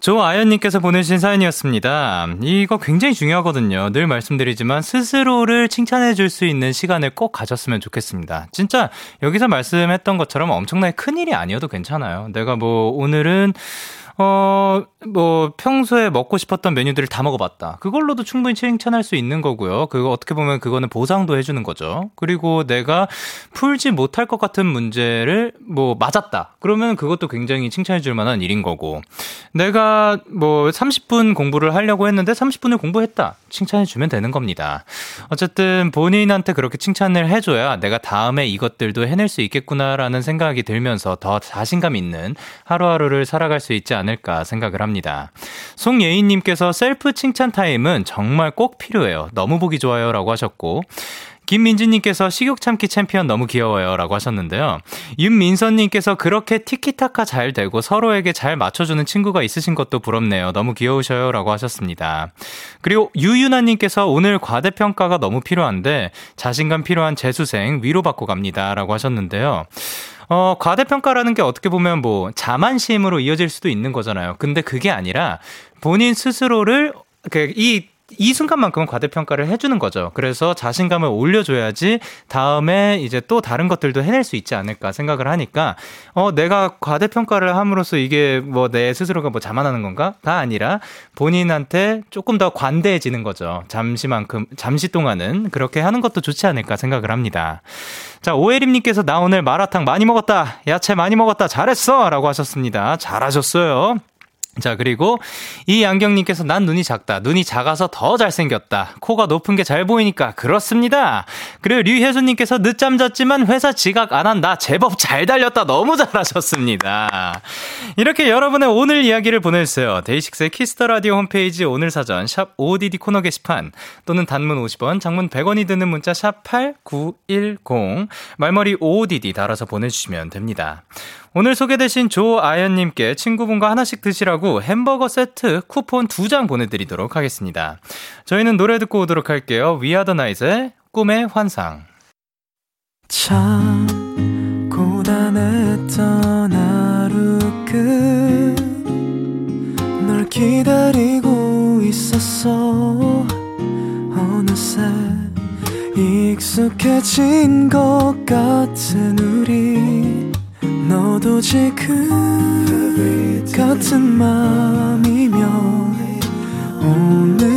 조아연님께서 보내주신 사연이었습니다. 이거 굉장히 중요하거든요. 늘 말씀드리지만 스스로를 칭찬해 줄 수 있는 시간을 꼭 가졌으면 좋겠습니다. 진짜 여기서 말씀했던 것처럼 엄청나게 큰일이 아니어도 괜찮아요. 내가 뭐 오늘은 평소에 먹고 싶었던 메뉴들을 다 먹어봤다. 그걸로도 충분히 칭찬할 수 있는 거고요. 그거 어떻게 보면 그거는 보상도 해주는 거죠. 그리고 내가 풀지 못할 것 같은 문제를 맞았다. 그러면 그것도 굉장히 칭찬해줄 만한 일인 거고. 내가 30분 공부를 하려고 했는데 30분을 공부했다. 칭찬해주면 되는 겁니다. 어쨌든 본인한테 그렇게 칭찬을 해줘야 내가 다음에 이것들도 해낼 수 있겠구나라는 생각이 들면서 더 자신감 있는 하루하루를 살아갈 수 있지 않을까 생각을 합니다. 송예인님께서 셀프 칭찬 타임은 정말 꼭 필요해요. 너무 보기 좋아요 라고 하셨고, 김민지님께서 식욕 참기 챔피언 너무 귀여워요 라고 하셨는데요. 윤민선님께서 그렇게 티키타카 잘 되고 서로에게 잘 맞춰주는 친구가 있으신 것도 부럽네요. 너무 귀여우셔요 라고 하셨습니다. 그리고 유유나님께서 오늘 과대평가가 너무 필요한데 자신감 필요한 재수생 위로받고 갑니다 라고 하셨는데요. 과대평가라는 게 어떻게 보면 자만심으로 이어질 수도 있는 거잖아요. 근데 그게 아니라 본인 스스로를 이 순간만큼은 과대평가를 해주는 거죠. 그래서 자신감을 올려줘야지 다음에 이제 또 다른 것들도 해낼 수 있지 않을까 생각을 하니까 내가 과대평가를 함으로써 이게 내 스스로가 자만하는 건가? 다 아니라 본인한테 조금 더 관대해지는 거죠. 잠시 동안은 그렇게 하는 것도 좋지 않을까 생각을 합니다. 자, 오혜림님께서 나 오늘 마라탕 많이 먹었다. 야채 많이 먹었다. 잘했어. 라고 하셨습니다. 잘하셨어요. 자, 그리고 이 양경님께서 난 눈이 작다. 눈이 작아서 더 잘생겼다. 코가 높은 게 잘 보이니까 그렇습니다. 그리고 류혜수님께서 늦잠 잤지만 회사 지각 안 한다. 제법 잘 달렸다. 너무 잘하셨습니다. 이렇게 여러분의 오늘 이야기를 보내주세요. 데이식스의 키스터라디오 홈페이지 오늘 사전 샵 ODD 코너 게시판 또는 단문 50원, 장문 100원이 드는 문자 샵 8910 말머리 ODD 달아서 보내주시면 됩니다. 오늘 소개되신 조아연님께 친구분과 하나씩 드시라고 햄버거 세트 쿠폰 2장 보내드리도록 하겠습니다. 저희는 노래 듣고 오도록 할게요. We are the night의 꿈의 환상. 참 고단했던 하루 끝 널 기다리고 있었어. 어느새 익숙해진 것 같은 우리 너도 지금 같은 맘이면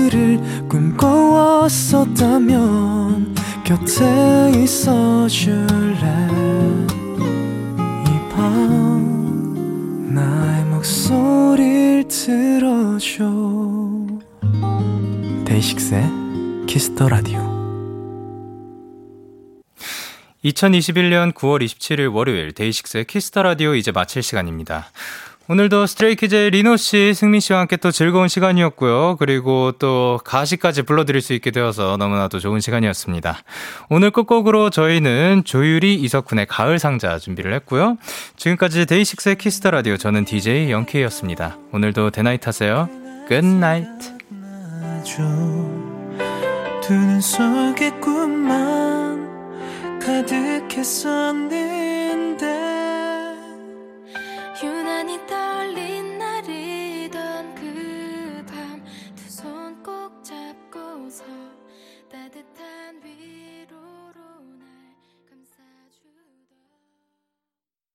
오늘을 꿈꿔왔었다면 곁에 있어줄래. 이 밤 나의 목소리를 들어줘. 데이식스의 키스더라디오. 2021년 9월 27일 월요일 데이식스의 키스터라디오 이제 마칠 시간입니다. 오늘도 스트레이키즈의 리노씨, 승민씨와 함께 또 즐거운 시간이었고요. 그리고 또 가시까지 불러드릴 수 있게 되어서 너무나도 좋은 시간이었습니다. 오늘 끝곡으로 저희는 조유리, 이석훈의 가을상자 준비를 했고요. 지금까지 데이식스의 키스터라디오, 저는 DJ 영케이였습니다. 오늘도 대나잇 하세요. 굿나잇. 두 눈 속에 꿈만 가득했었는데 유난히 떨린